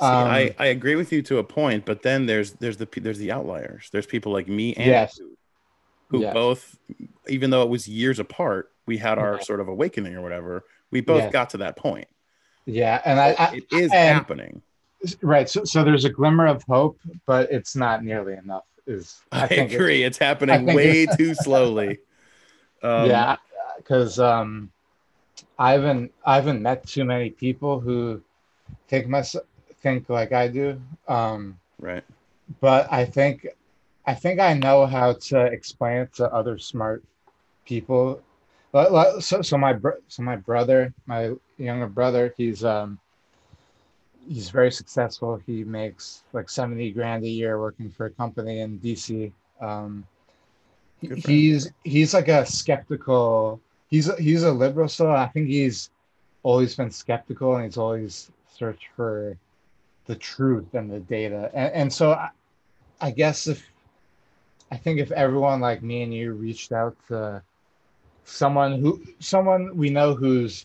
See, um, I, I agree with you to a point, but then there's there's the there's the outliers. There's people like me and yes. you, who yes. both, even though it was years apart, we had our sort of awakening or whatever. We both yes. got to that point. Yeah, and I, I it is and, happening. Right. So so there's a glimmer of hope, but it's not nearly enough. Is I, I think agree. It's, it's happening way it's, too slowly. Um, yeah, because. Um, I haven't I haven't met too many people who think my, think like I do. Um, right. But I think I think I know how to explain it to other smart people. So so my so my brother, my younger brother, he's um he's very successful. He makes like seventy grand a year working for a company in D C. Um, he's he's like a skeptical. He's a, he's a liberal, so I think he's always been skeptical, and he's always searched for the truth and the data. And, and so, I, I guess if I think if everyone like me and you reached out to someone who someone we know who's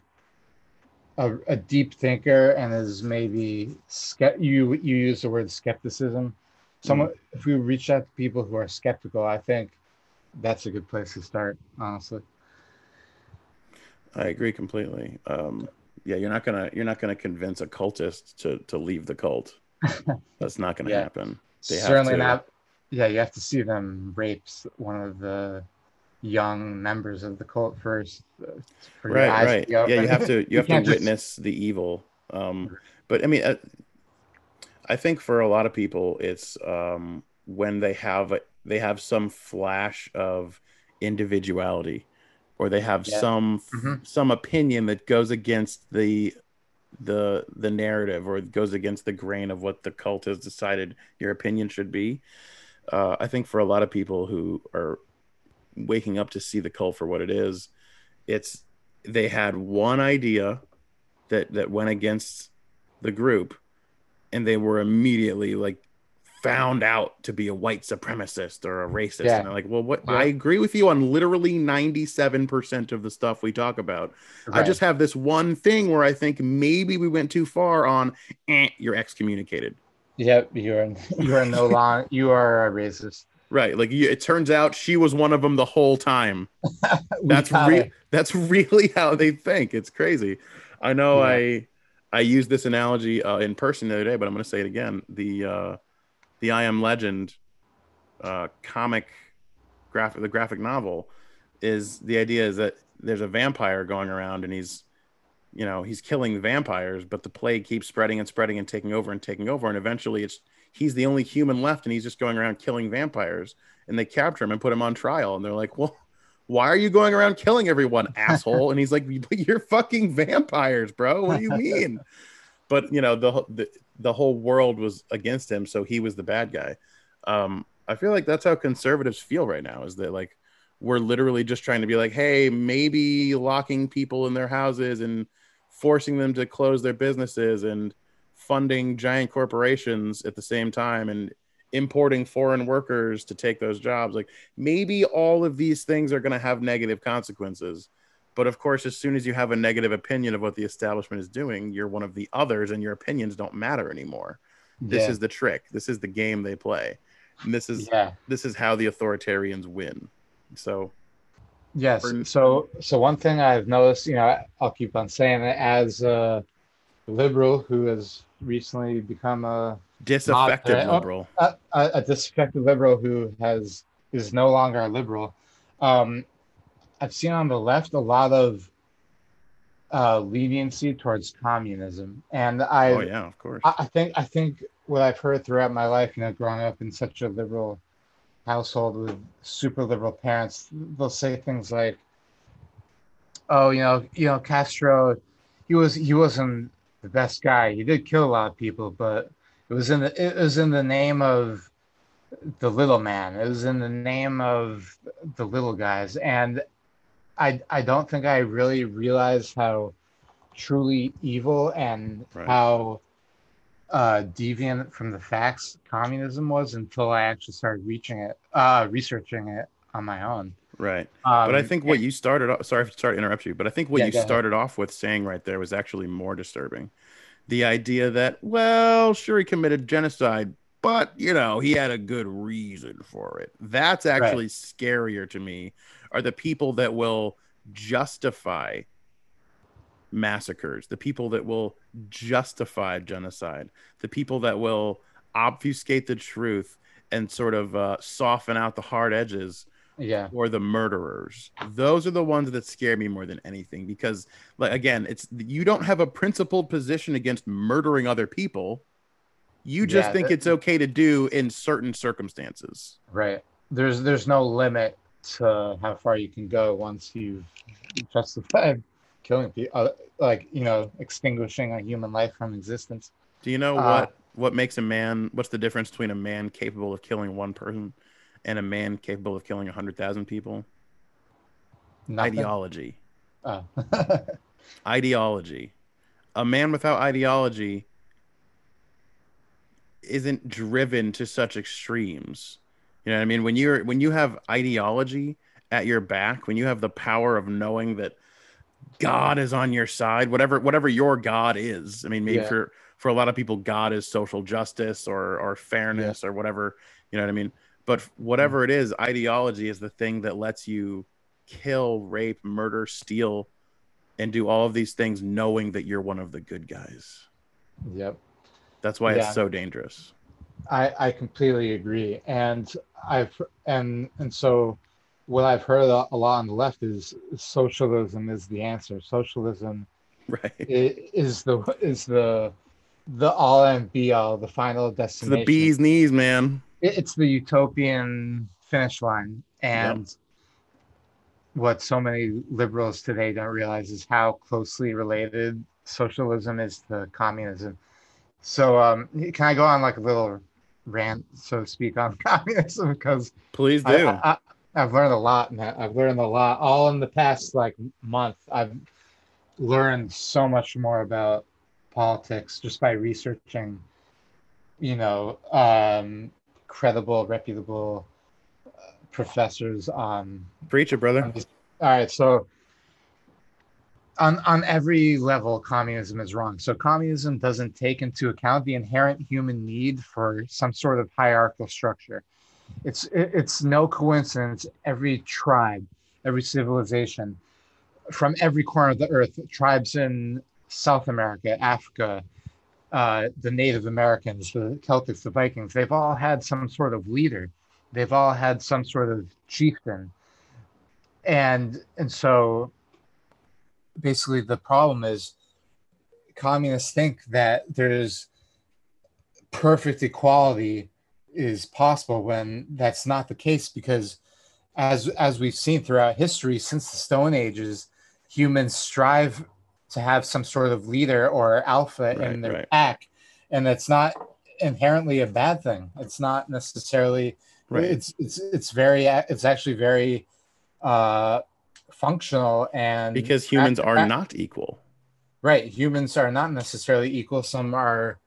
a, a deep thinker and is maybe ske- you you use the word skepticism. Someone mm. if we reach out to people who are skeptical, I think that's a good place to start, honestly. I agree completely. Um, yeah, you're not gonna you're not gonna convince a cultist to to leave the cult. That's not gonna yeah. happen. They certainly have to, not. Yeah, you have to see them rape one of the young members of the cult first. Right, right. Yeah, you have to you, you have to witness just... the evil. Um, but I mean, I, I think for a lot of people, it's um, when they have they have some flash of individuality. Or they have yeah. some mm-hmm. some opinion that goes against the the the narrative, or goes against the grain of what the cult has decided your opinion should be. Uh, I think for a lot of people who are waking up to see the cult for what it is, it's they had one idea that that went against the group, and they were immediately like found out to be a white supremacist or a racist. Yeah. And they're like, well, what? Yeah. I agree with you on literally ninety-seven percent of the stuff we talk about. Right. I just have this one thing where I think maybe we went too far on, eh, you're excommunicated. Yep. You're, you're no long, you are a racist. Right. Like you, it turns out she was one of them the whole time. that's re- That's really how they think. It's crazy. I know yeah. I, I used this analogy uh, in person the other day, but I'm going to say it again. The, uh, The I Am Legend uh, comic graphic, the graphic novel, is the idea is that there's a vampire going around and he's, you know, he's killing the vampires, but the plague keeps spreading and spreading and taking over and taking over. And eventually it's, he's the only human left and he's just going around killing vampires, and they capture him and put him on trial. And they're like, well, why are you going around killing everyone, asshole? And he's like, you're fucking vampires, bro. What do you mean? But, you know, the, the the whole world was against him, so he was the bad guy. Um, I feel like that's how conservatives feel right now, is that, like, we're literally just trying to be like, hey, maybe locking people in their houses and forcing them to close their businesses and funding giant corporations at the same time and importing foreign workers to take those jobs. Like, maybe all of these things are going to have negative consequences. But of course, as soon as you have a negative opinion of what the establishment is doing, you're one of the others and your opinions don't matter anymore. This yeah. is the trick. This is the game they play. And this is yeah. this is how the authoritarians win. So yes. For- so so one thing I've noticed, you know, I'll keep on saying it as a liberal who has recently become a disaffected moderate, liberal, oh, a, a disaffected liberal who has is no longer a liberal. Um, I've seen on the left a lot of uh, leniency towards communism, and I oh yeah, of course. I, I think I think what I've heard throughout my life, you know, growing up in such a liberal household with super liberal parents, they'll say things like, "Oh, you know, you know, Castro, he was he wasn't the best guy. He did kill a lot of people, but it was in the it was in the name of the little man. It was in the name of the little guys." And I I don't think I really realized how truly evil and right. how uh, deviant from the facts communism was until I actually started reaching it, uh, researching it on my own. Right. Um, but I think what yeah. you started off, sorry if I interrupt you, but I think what yeah, you started ahead. off with saying right there was actually more disturbing. The idea that, well, sure, he committed genocide, but, you know, he had a good reason for it. That's actually right. scarier to me are the people that will justify massacres, the people that will justify genocide, the people that will obfuscate the truth and sort of uh, soften out the hard edges. Yeah. Or the murderers. Those are the ones that scare me more than anything, because, like, again, it's you don't have a principled position against murdering other people. You just yeah, think that, it's okay to do in certain circumstances. Right. There's there's no limit to how far you can go once you've justified killing people, like, you know, extinguishing a human life from existence. Do you know what uh, what makes a man? What's the difference between a man capable of killing one person and a man capable of killing one hundred thousand people? Nothing. Ideology. Oh. Ideology. A man without ideology isn't driven to such extremes. You know what I mean? When you're when you have ideology at your back, when you have the power of knowing that God is on your side, whatever whatever your God is. I mean, maybe yeah. for, for a lot of people, God is social justice or, or fairness yeah. or whatever. You know what I mean? But whatever it is, ideology is the thing that lets you kill, rape, murder, steal, and do all of these things knowing that you're one of the good guys. Yep. That's why yeah. it's so dangerous. I, I completely agree. And I've and and so what I've heard a lot on the left is socialism is the answer. Socialism right. is the is the the all and be all, the final destination. It's the bee's knees, man. It's the utopian finish line, and yep. what so many liberals today don't realize is how closely related socialism is to communism. So, um, can I go on like a little rant, so to speak, on communism? Because please do. I, I, I've learned a lot, man. I've learned a lot all in the past like month. I've learned so much more about politics just by researching, you know, um, credible, reputable uh, professors on preach it, brother. All right, so on on every level, communism is wrong. So communism doesn't take into account the inherent human need for some sort of hierarchical structure. It's it, it's no coincidence every tribe, every civilization, from every corner of the earth, tribes in South America, Africa, Uh, the Native Americans, the Celtics, the Vikings, they've all had some sort of leader. They've all had some sort of chieftain. And and so basically the problem is communists think that there's perfect equality is possible when that's not the case, because as as we've seen throughout history, since the Stone Ages, humans strive to have some sort of leader or alpha right, in their right. pack, and that's not inherently a bad thing. It's not necessarily. Right. It's it's it's very it's actually very uh, functional, and because humans act, are act, not equal. Right, humans are not necessarily equal. Some are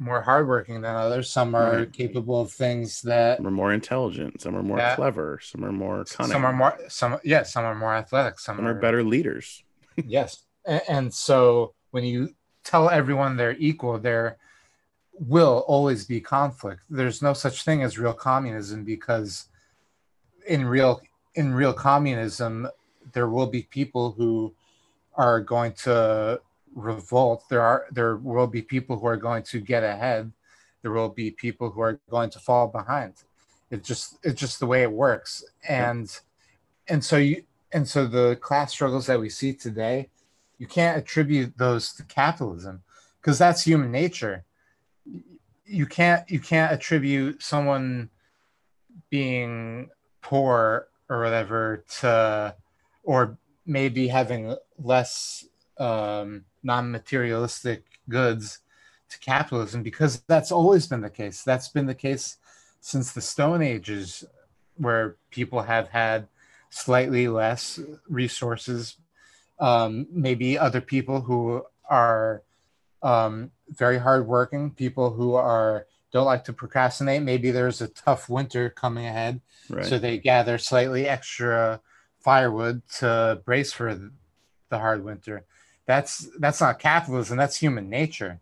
more hardworking than others. Some are right. capable of things that. Some are more intelligent. Some are more that, clever. Some are more cunning. Some are more. Some yeah. Some are more athletic. Some, some are, are better leaders. Yes. And so when you tell everyone they're equal, there will always be conflict. There's no such thing as real communism, because in real in real communism, there will be people who are going to revolt, there are there will be people who are going to get ahead. There will be people who are going to fall behind. It's just it's just the way it works. And yeah. and so you and so the class struggles that we see today, you can't attribute those to capitalism, because that's human nature. You can't you can't attribute someone being poor or whatever to, or maybe having less um, non-materialistic goods to capitalism, because that's always been the case. That's been the case since the Stone Ages, where people have had slightly less resources. Um, maybe other people who are um, very hardworking, people who are don't like to procrastinate. Maybe there's a tough winter coming ahead, right. So they gather slightly extra firewood to brace for the hard winter. That's that's not capitalism. That's human nature.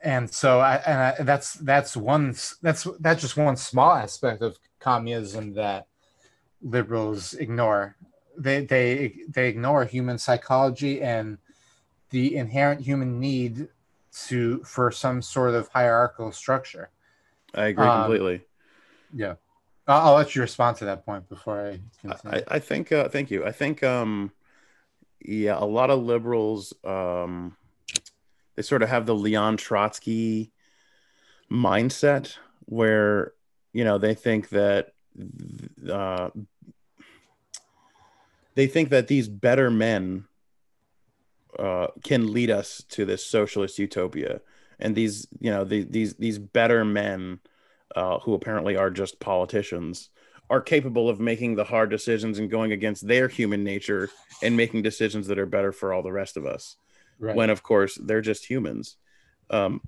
And so, I, and I, that's that's one that's that's just one small aspect of communism that liberals ignore. They they they ignore human psychology and the inherent human need to for some sort of hierarchical structure. I agree um, completely. Yeah, I'll, I'll let you respond to that point before I continue. I, I think. Uh, thank you. I think. Um, yeah, a lot of liberals. Um, They sort of have the Leon Trotsky mindset where, you know, they think that uh, they think that these better men uh, can lead us to this socialist utopia. And these, you know, the, these these better men uh, who apparently are just politicians are capable of making the hard decisions and going against their human nature and making decisions that are better for all the rest of us. Right. When of course they're just humans, um,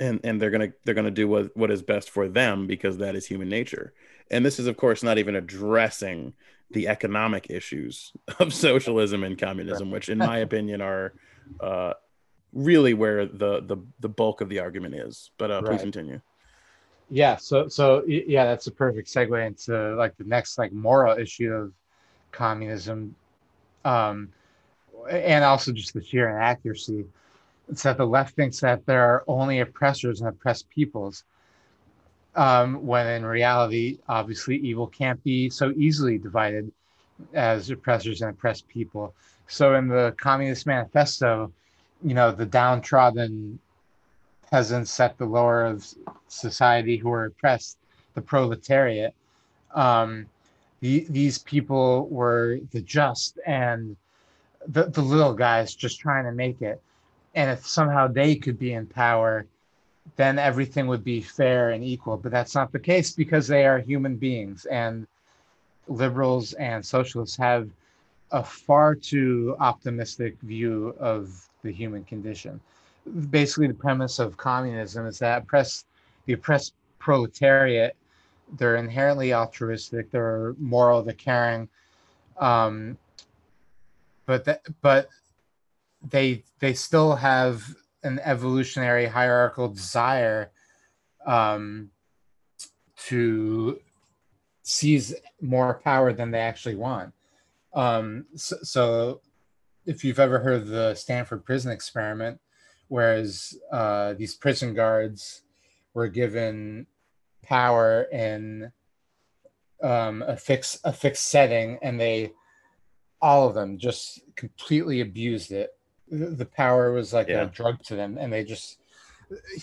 and and they're gonna they're gonna do what what is best for them, because that is human nature. And this is of course not even addressing the economic issues of socialism and communism, which in my opinion are uh, really where the, the the bulk of the argument is. But uh, right. Please continue. Yeah. So so yeah, that's a perfect segue into like the next like moral issue of communism. Um, And also just the sheer inaccuracy. It's that the left thinks that there are only oppressors and oppressed peoples, um, when in reality, obviously, evil can't be so easily divided as oppressors and oppressed people. So in the Communist Manifesto, you know, the downtrodden peasants at the lower of society who are oppressed, the proletariat, um, the, these people were the just and The, the little guys just trying to make it. And if somehow they could be in power, then everything would be fair and equal. But that's not the case, because they are human beings, and liberals and socialists have a far too optimistic view of the human condition. Basically, the premise of communism is that oppressed, the oppressed proletariat, they're inherently altruistic, they're moral, they're caring, um, But that, but they they still have an evolutionary hierarchical desire um, to seize more power than they actually want. Um, so, so if you've ever heard of the Stanford prison experiment, whereas uh, these prison guards were given power in um, a fixed a fixed setting, and they all of them just completely abused it. The power was like yeah. a drug to them, and they just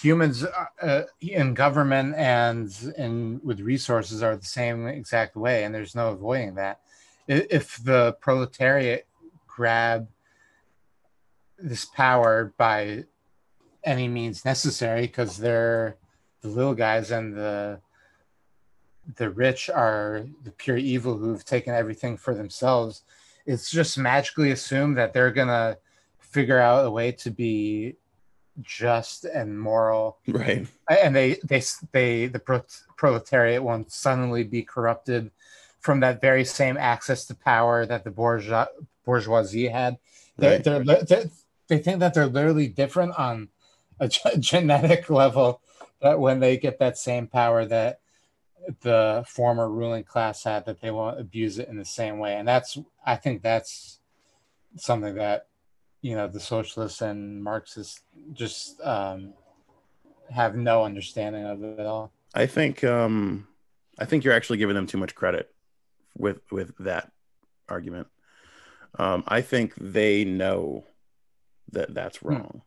humans uh, in government and in with resources are the same exact way, and there's no avoiding that. If the proletariat grab this power by any means necessary, because they're the little guys and the the rich are the pure evil who've taken everything for themselves, it's just magically assumed that they're going to figure out a way to be just and moral. Right. And they, they, they, the pro- proletariat won't suddenly be corrupted from that very same access to power that the bourgeois, bourgeoisie had. They, right. they're, they're, they think that they're literally different on a g- genetic level, that when they get that same power that the former ruling class had, that they won't abuse it in the same way. And that's, I think that's something that you know, the socialists and Marxists just um, have no understanding of it at all. I think um, I think you're actually giving them too much credit with with that argument. Um, I think they know that that's wrong. Mm.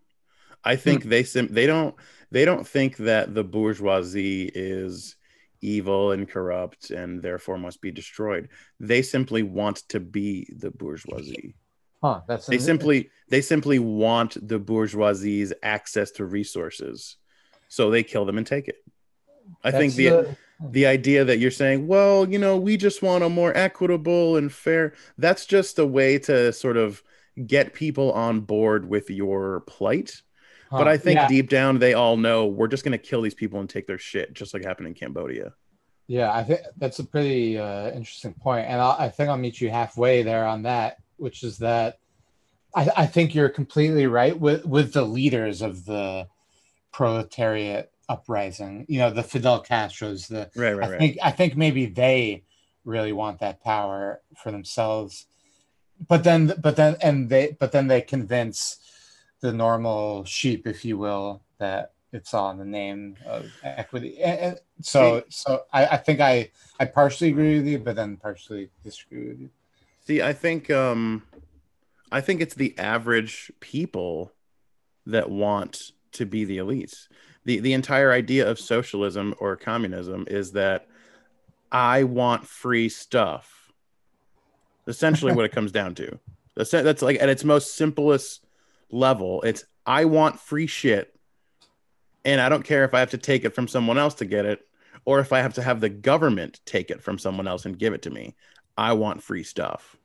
I think mm. they sim- they don't they don't think that the bourgeoisie is evil and corrupt and therefore must be destroyed. They simply want to be the bourgeoisie. Huh, that's they simply they simply want the bourgeoisie's access to resources, so they kill them and take it. I think the, the the idea that you're saying, well, you know, we just want a more equitable and fair, that's just a way to sort of get people on board with your plight. Huh, but I think yeah. deep down they all know we're just going to kill these people and take their shit, just like happened in Cambodia. Yeah, I think that's a pretty uh, interesting point, and I'll, I think I'll meet you halfway there on that. Which is that I, I think you're completely right with, with the leaders of the proletariat uprising, you know, the Fidel Castros, the right, right, I right. think I think maybe they really want that power for themselves. But then but then and they but then they convince the normal sheep, if you will, that it's all in the name of equity. And, and so so I, I think I, I partially agree with you, but then partially disagree with you. See, I think um, I think it's the average people that want to be the elites. The the entire idea of socialism or communism is that I want free stuff. Essentially what it comes down to. That's, that's like at its most simplest level. It's I want free shit, and I don't care if I have to take it from someone else to get it, or if I have to have the government take it from someone else and give it to me. I want free stuff.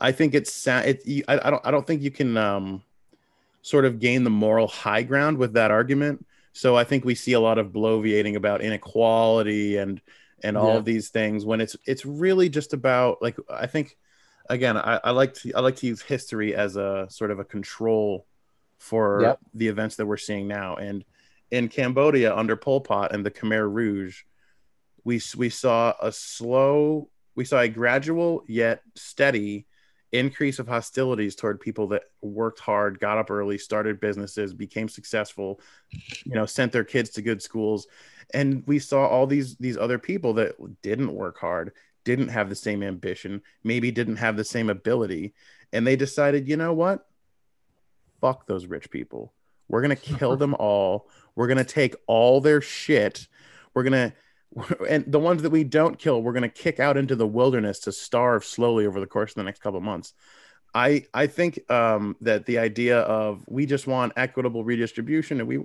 I think it's it, I, I don't I don't think you can um, sort of gain the moral high ground with that argument. So I think we see a lot of bloviating about inequality and and all yeah. of these things when it's it's really just about, like, I think again I, I like to I like to use history as a sort of a control for yep. the events that we're seeing now. And in Cambodia under Pol Pot and the Khmer Rouge, we we saw a slow We saw a gradual yet steady increase of hostilities toward people that worked hard, got up early, started businesses, became successful, you know, sent their kids to good schools. And we saw all these, these other people that didn't work hard, didn't have the same ambition, maybe didn't have the same ability. And they decided, you know what? Fuck those rich people. We're going to kill them all. We're going to take all their shit. We're going to And the ones that we don't kill, we're going to kick out into the wilderness to starve slowly over the course of the next couple of months. I I think um, that the idea of we just want equitable redistribution and we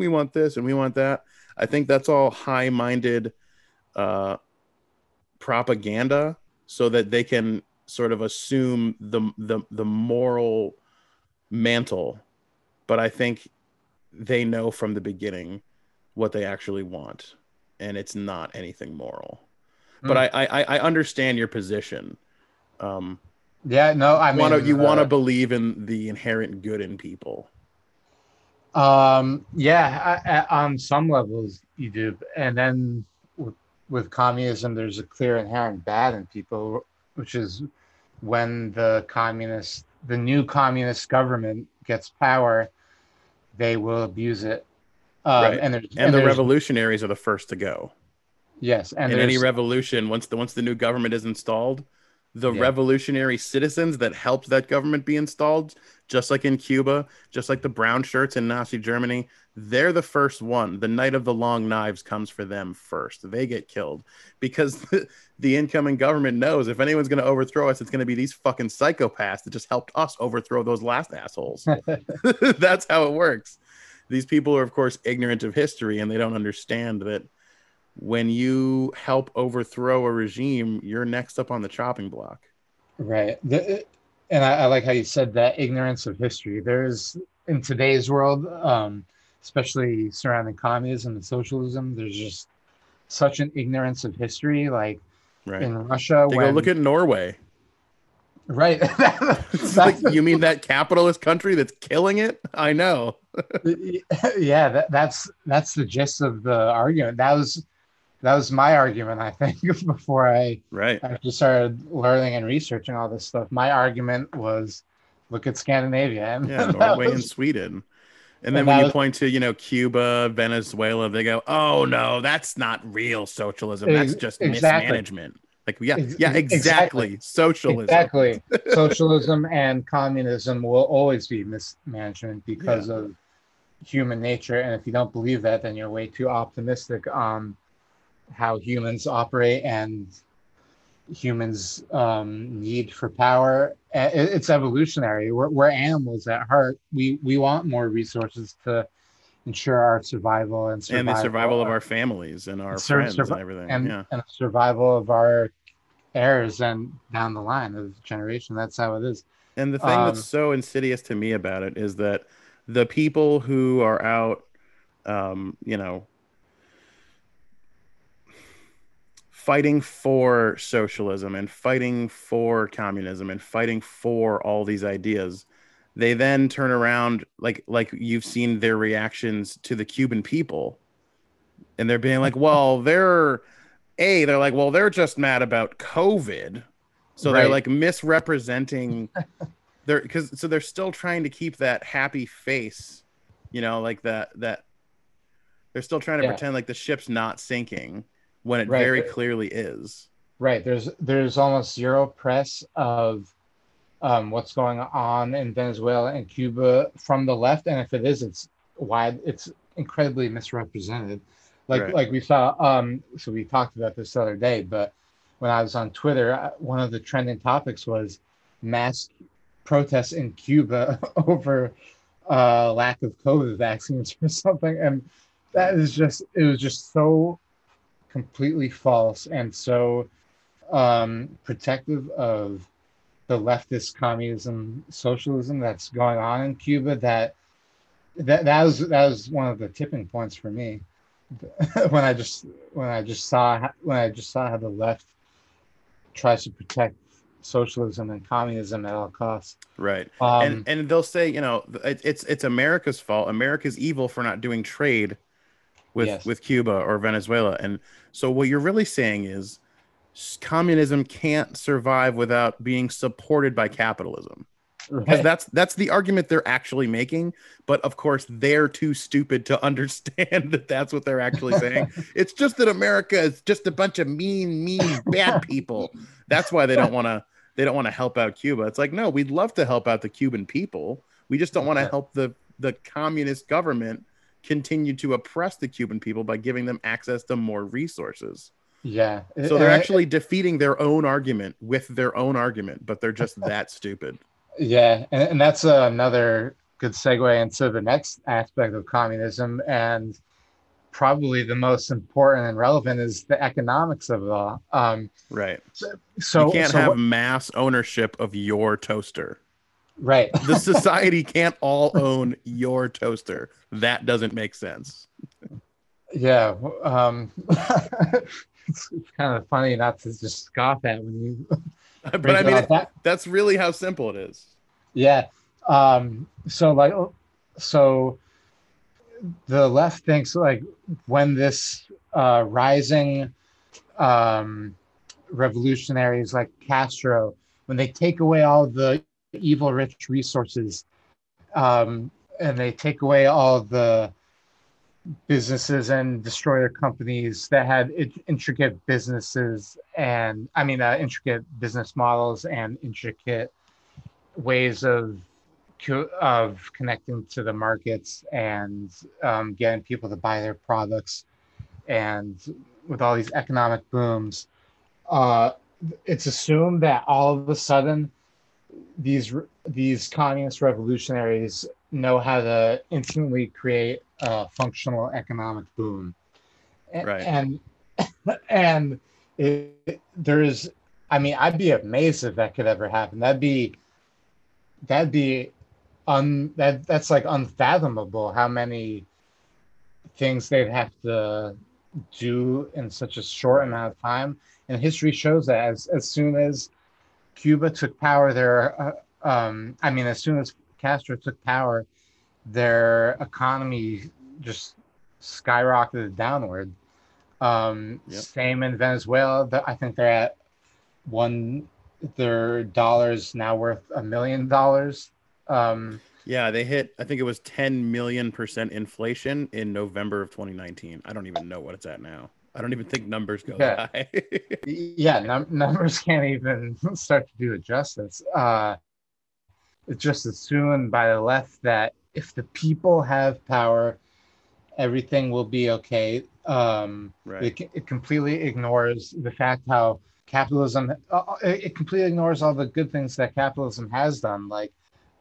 we want this and we want that, I think that's all high-minded uh, propaganda so that they can sort of assume the the the moral mantle. But I think they know from the beginning what they actually want. And it's not anything moral, but mm. I, I I understand your position. Um, yeah, no, I mean, wanna, you uh, want to believe in the inherent good in people. Um, yeah, I, I, on some levels you do, and then with, with communism, there's a clear inherent bad in people, which is when the communist, the new communist government gets power, they will abuse it. Um, right. And, and, and the revolutionaries are the first to go. Yes, and in any revolution, once the once the new government is installed, the yeah. revolutionary citizens that helped that government be installed, just like in Cuba, just like the brown shirts in Nazi Germany, they're the first one. The night of the long knives comes for them first. They get killed because the, the incoming government knows if anyone's going to overthrow us, it's going to be these fucking psychopaths that just helped us overthrow those last assholes. That's how it works. These people are, of course, ignorant of history, and they don't understand that when you help overthrow a regime, you're next up on the chopping block. Right. The, and I, I like how you said that ignorance of history. There's, in today's world, um, especially surrounding communism and socialism, there's just such an ignorance of history. Like right. in Russia. They when, go look at Norway. Right. It's like, you mean that capitalist country that's killing it? I know. yeah, that, that's that's the gist of the argument. That was that was my argument, I think, before I right. actually started learning and researching all this stuff. My argument was look at Scandinavia. Yeah, Norway was... and Sweden. And, and then when you was... point to, you know, Cuba, Venezuela, they go, oh, no, that's not real socialism. That's just exactly. mismanagement. Like, yeah, yeah, exactly. exactly. Socialism. Exactly. Socialism and communism will always be mismanagement because yeah. of human nature. And if you don't believe that, then you're way too optimistic on how humans operate and humans' um, need for power. It's evolutionary. We're, we're animals at heart. We we want more resources to ensure our survival and survival and the survival of our families and our and friends sur- and everything, and, yeah. and the survival of our heirs and down the line of the generation. That's how it is. And the thing um, that's so insidious to me about it is that the people who are out, um, you know, fighting for socialism and fighting for communism and fighting for all these ideas, they then turn around, like like you've seen their reactions to the Cuban people, and they're being like, well, they're a they're like, well, they're just mad about COVID, so right. they're like misrepresenting their because so they're still trying to keep that happy face, you know, like that that they're still trying to yeah. pretend like the ship's not sinking. When it right. very clearly is. Right. There's there's almost zero press of um, what's going on in Venezuela and Cuba from the left, and if it is, it's wide. It's incredibly misrepresented. Like right. like we saw. Um, so we talked about this the other day, but when I was on Twitter, one of the trending topics was mass protests in Cuba over uh, lack of COVID vaccines or something, and that is just it was just so. completely false and so um, protective of the leftist communism socialism that's going on in Cuba that that that was that was one of the tipping points for me when I just when I just saw when I just saw how the left tries to protect socialism and communism at all costs. Right, um, and and they'll say, you know, it, it's it's America's fault. America's evil for not doing trade. With, yes. with Cuba or Venezuela. And so what you're really saying is communism can't survive without being supported by capitalism. Right. Because that's that's the argument they're actually making. But of course, they're too stupid to understand that that's what they're actually saying. It's just that America is just a bunch of mean, mean, bad people. That's why they don't want to they don't want to help out Cuba. It's like, no, we'd love to help out the Cuban people. We just don't want to yeah. help the the communist government continue to oppress the Cuban people by giving them access to more resources. Yeah. So they're actually defeating their own argument with their own argument, but they're just that stupid. Yeah. And, and that's uh, another good segue into the next aspect of communism. And probably the most important and relevant is the economics of it all. Um, right. So, so you can't so have what... mass ownership of your toaster. Right. The society can't all own your toaster. That doesn't make sense. Yeah. Um, it's, it's kind of funny not to just scoff at when you... But I mean, it, that. that's really how simple it is. Yeah. Um, so, like, so the left thinks, like, when this uh, rising um, revolutionaries like Castro, when they take away all the evil rich resources um and they take away all the businesses and destroy their companies that had intricate businesses and I mean uh, intricate business models and intricate ways of of connecting to the markets and um, getting people to buy their products, and with all these economic booms uh it's assumed that all of a sudden these these communist revolutionaries know how to instantly create a functional economic boom. And, right. And, and it, there is, I mean, I'd be amazed if that could ever happen. That'd be, that'd be, un, that that's like unfathomable how many things they'd have to do in such a short amount of time. And history shows that as, as soon as Cuba took power, their, uh, um, I mean, as soon as Castro took power, their economy just skyrocketed downward. Um, yep. Same in Venezuela. I think they're at one, their dollar's now worth a million dollars Um, yeah, they hit, I think it was ten million percent inflation in November of twenty nineteen. I don't even know what it's at now. I don't even think numbers go yeah. high. yeah, num- numbers can't even start to do it justice. Uh, it's just assumed by the left that if the people have power, everything will be okay. Um, right. it, it completely ignores the fact how capitalism, uh, it completely ignores all the good things that capitalism has done, like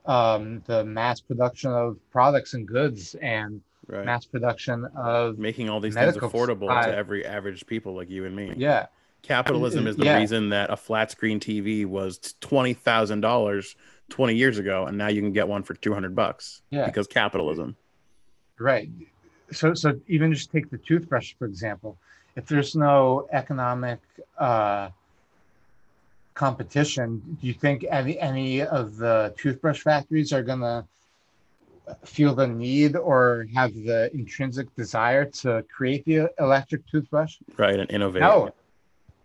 um, the mass production of products and goods and right. mass production of making all these things affordable supply. To every average people like you and me. Yeah. Capitalism is the yeah. reason that a flat screen T V was twenty thousand dollars twenty years ago, and now you can get one for two hundred bucks yeah. because capitalism. Right. So, so even just take the toothbrush, for example. If there's no economic uh, competition, do you think any any of the toothbrush factories are going to feel the need or have the intrinsic desire to create the electric toothbrush? Right, and innovate. No,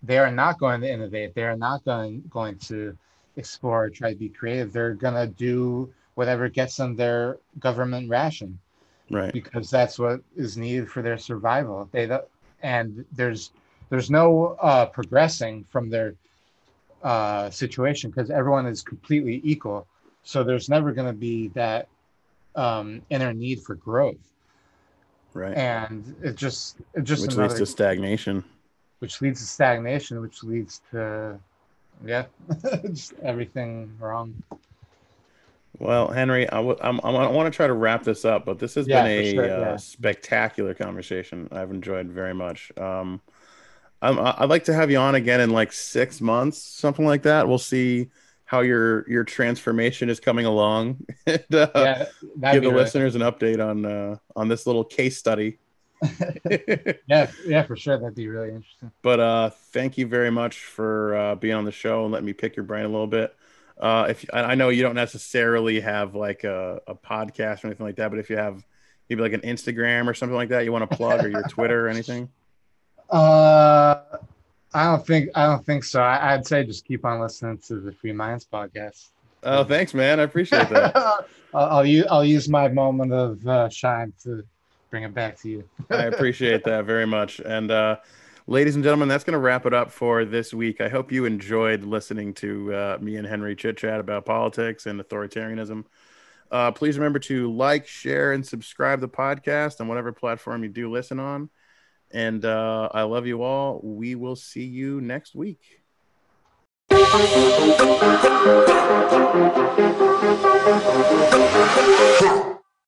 they are not going to innovate. They are not going, going to explore or try to be creative. They're going to do whatever gets them their government ration. Right, because that's what is needed for their survival. They don't, and there's there's no uh, progressing from their uh, situation because everyone is completely equal. So there's never going to be that um, inner need for growth. Right, and it just it just which another, leads to stagnation, which leads to stagnation, which leads to yeah, just everything wrong. Well, Henry, I, w- I'm, I'm, I want to try to wrap this up, but this has yeah, been a sure, yeah. uh, spectacular conversation. I've enjoyed very much. Um, I'm, I'd like to have you on again in like six months, something like that. We'll see how your your transformation is coming along. and, uh, yeah, give the right. listeners an update on uh, on this little case study. yeah, yeah, for sure. That'd be really interesting. But uh, thank you very much for uh, being on the show and letting me pick your brain a little bit. Uh, if I know you don't necessarily have like a, a podcast or anything like that, but if you have maybe like an Instagram or something like that, you want to plug or your Twitter or anything? Uh, I don't think I don't think so. I, I'd say just keep on listening to the Free Minds podcast. Oh, thanks, man. I appreciate that. I'll, I'll use I'll use my moment of uh, shine to bring it back to you. I appreciate that very much. And uh, ladies and gentlemen, that's going to wrap it up for this week. I hope you enjoyed listening to uh, me and Henry chit-chat about politics and authoritarianism. Uh, please remember to like, share, and subscribe to the podcast on whatever platform you do listen on. And uh, I love you all. We will see you next week.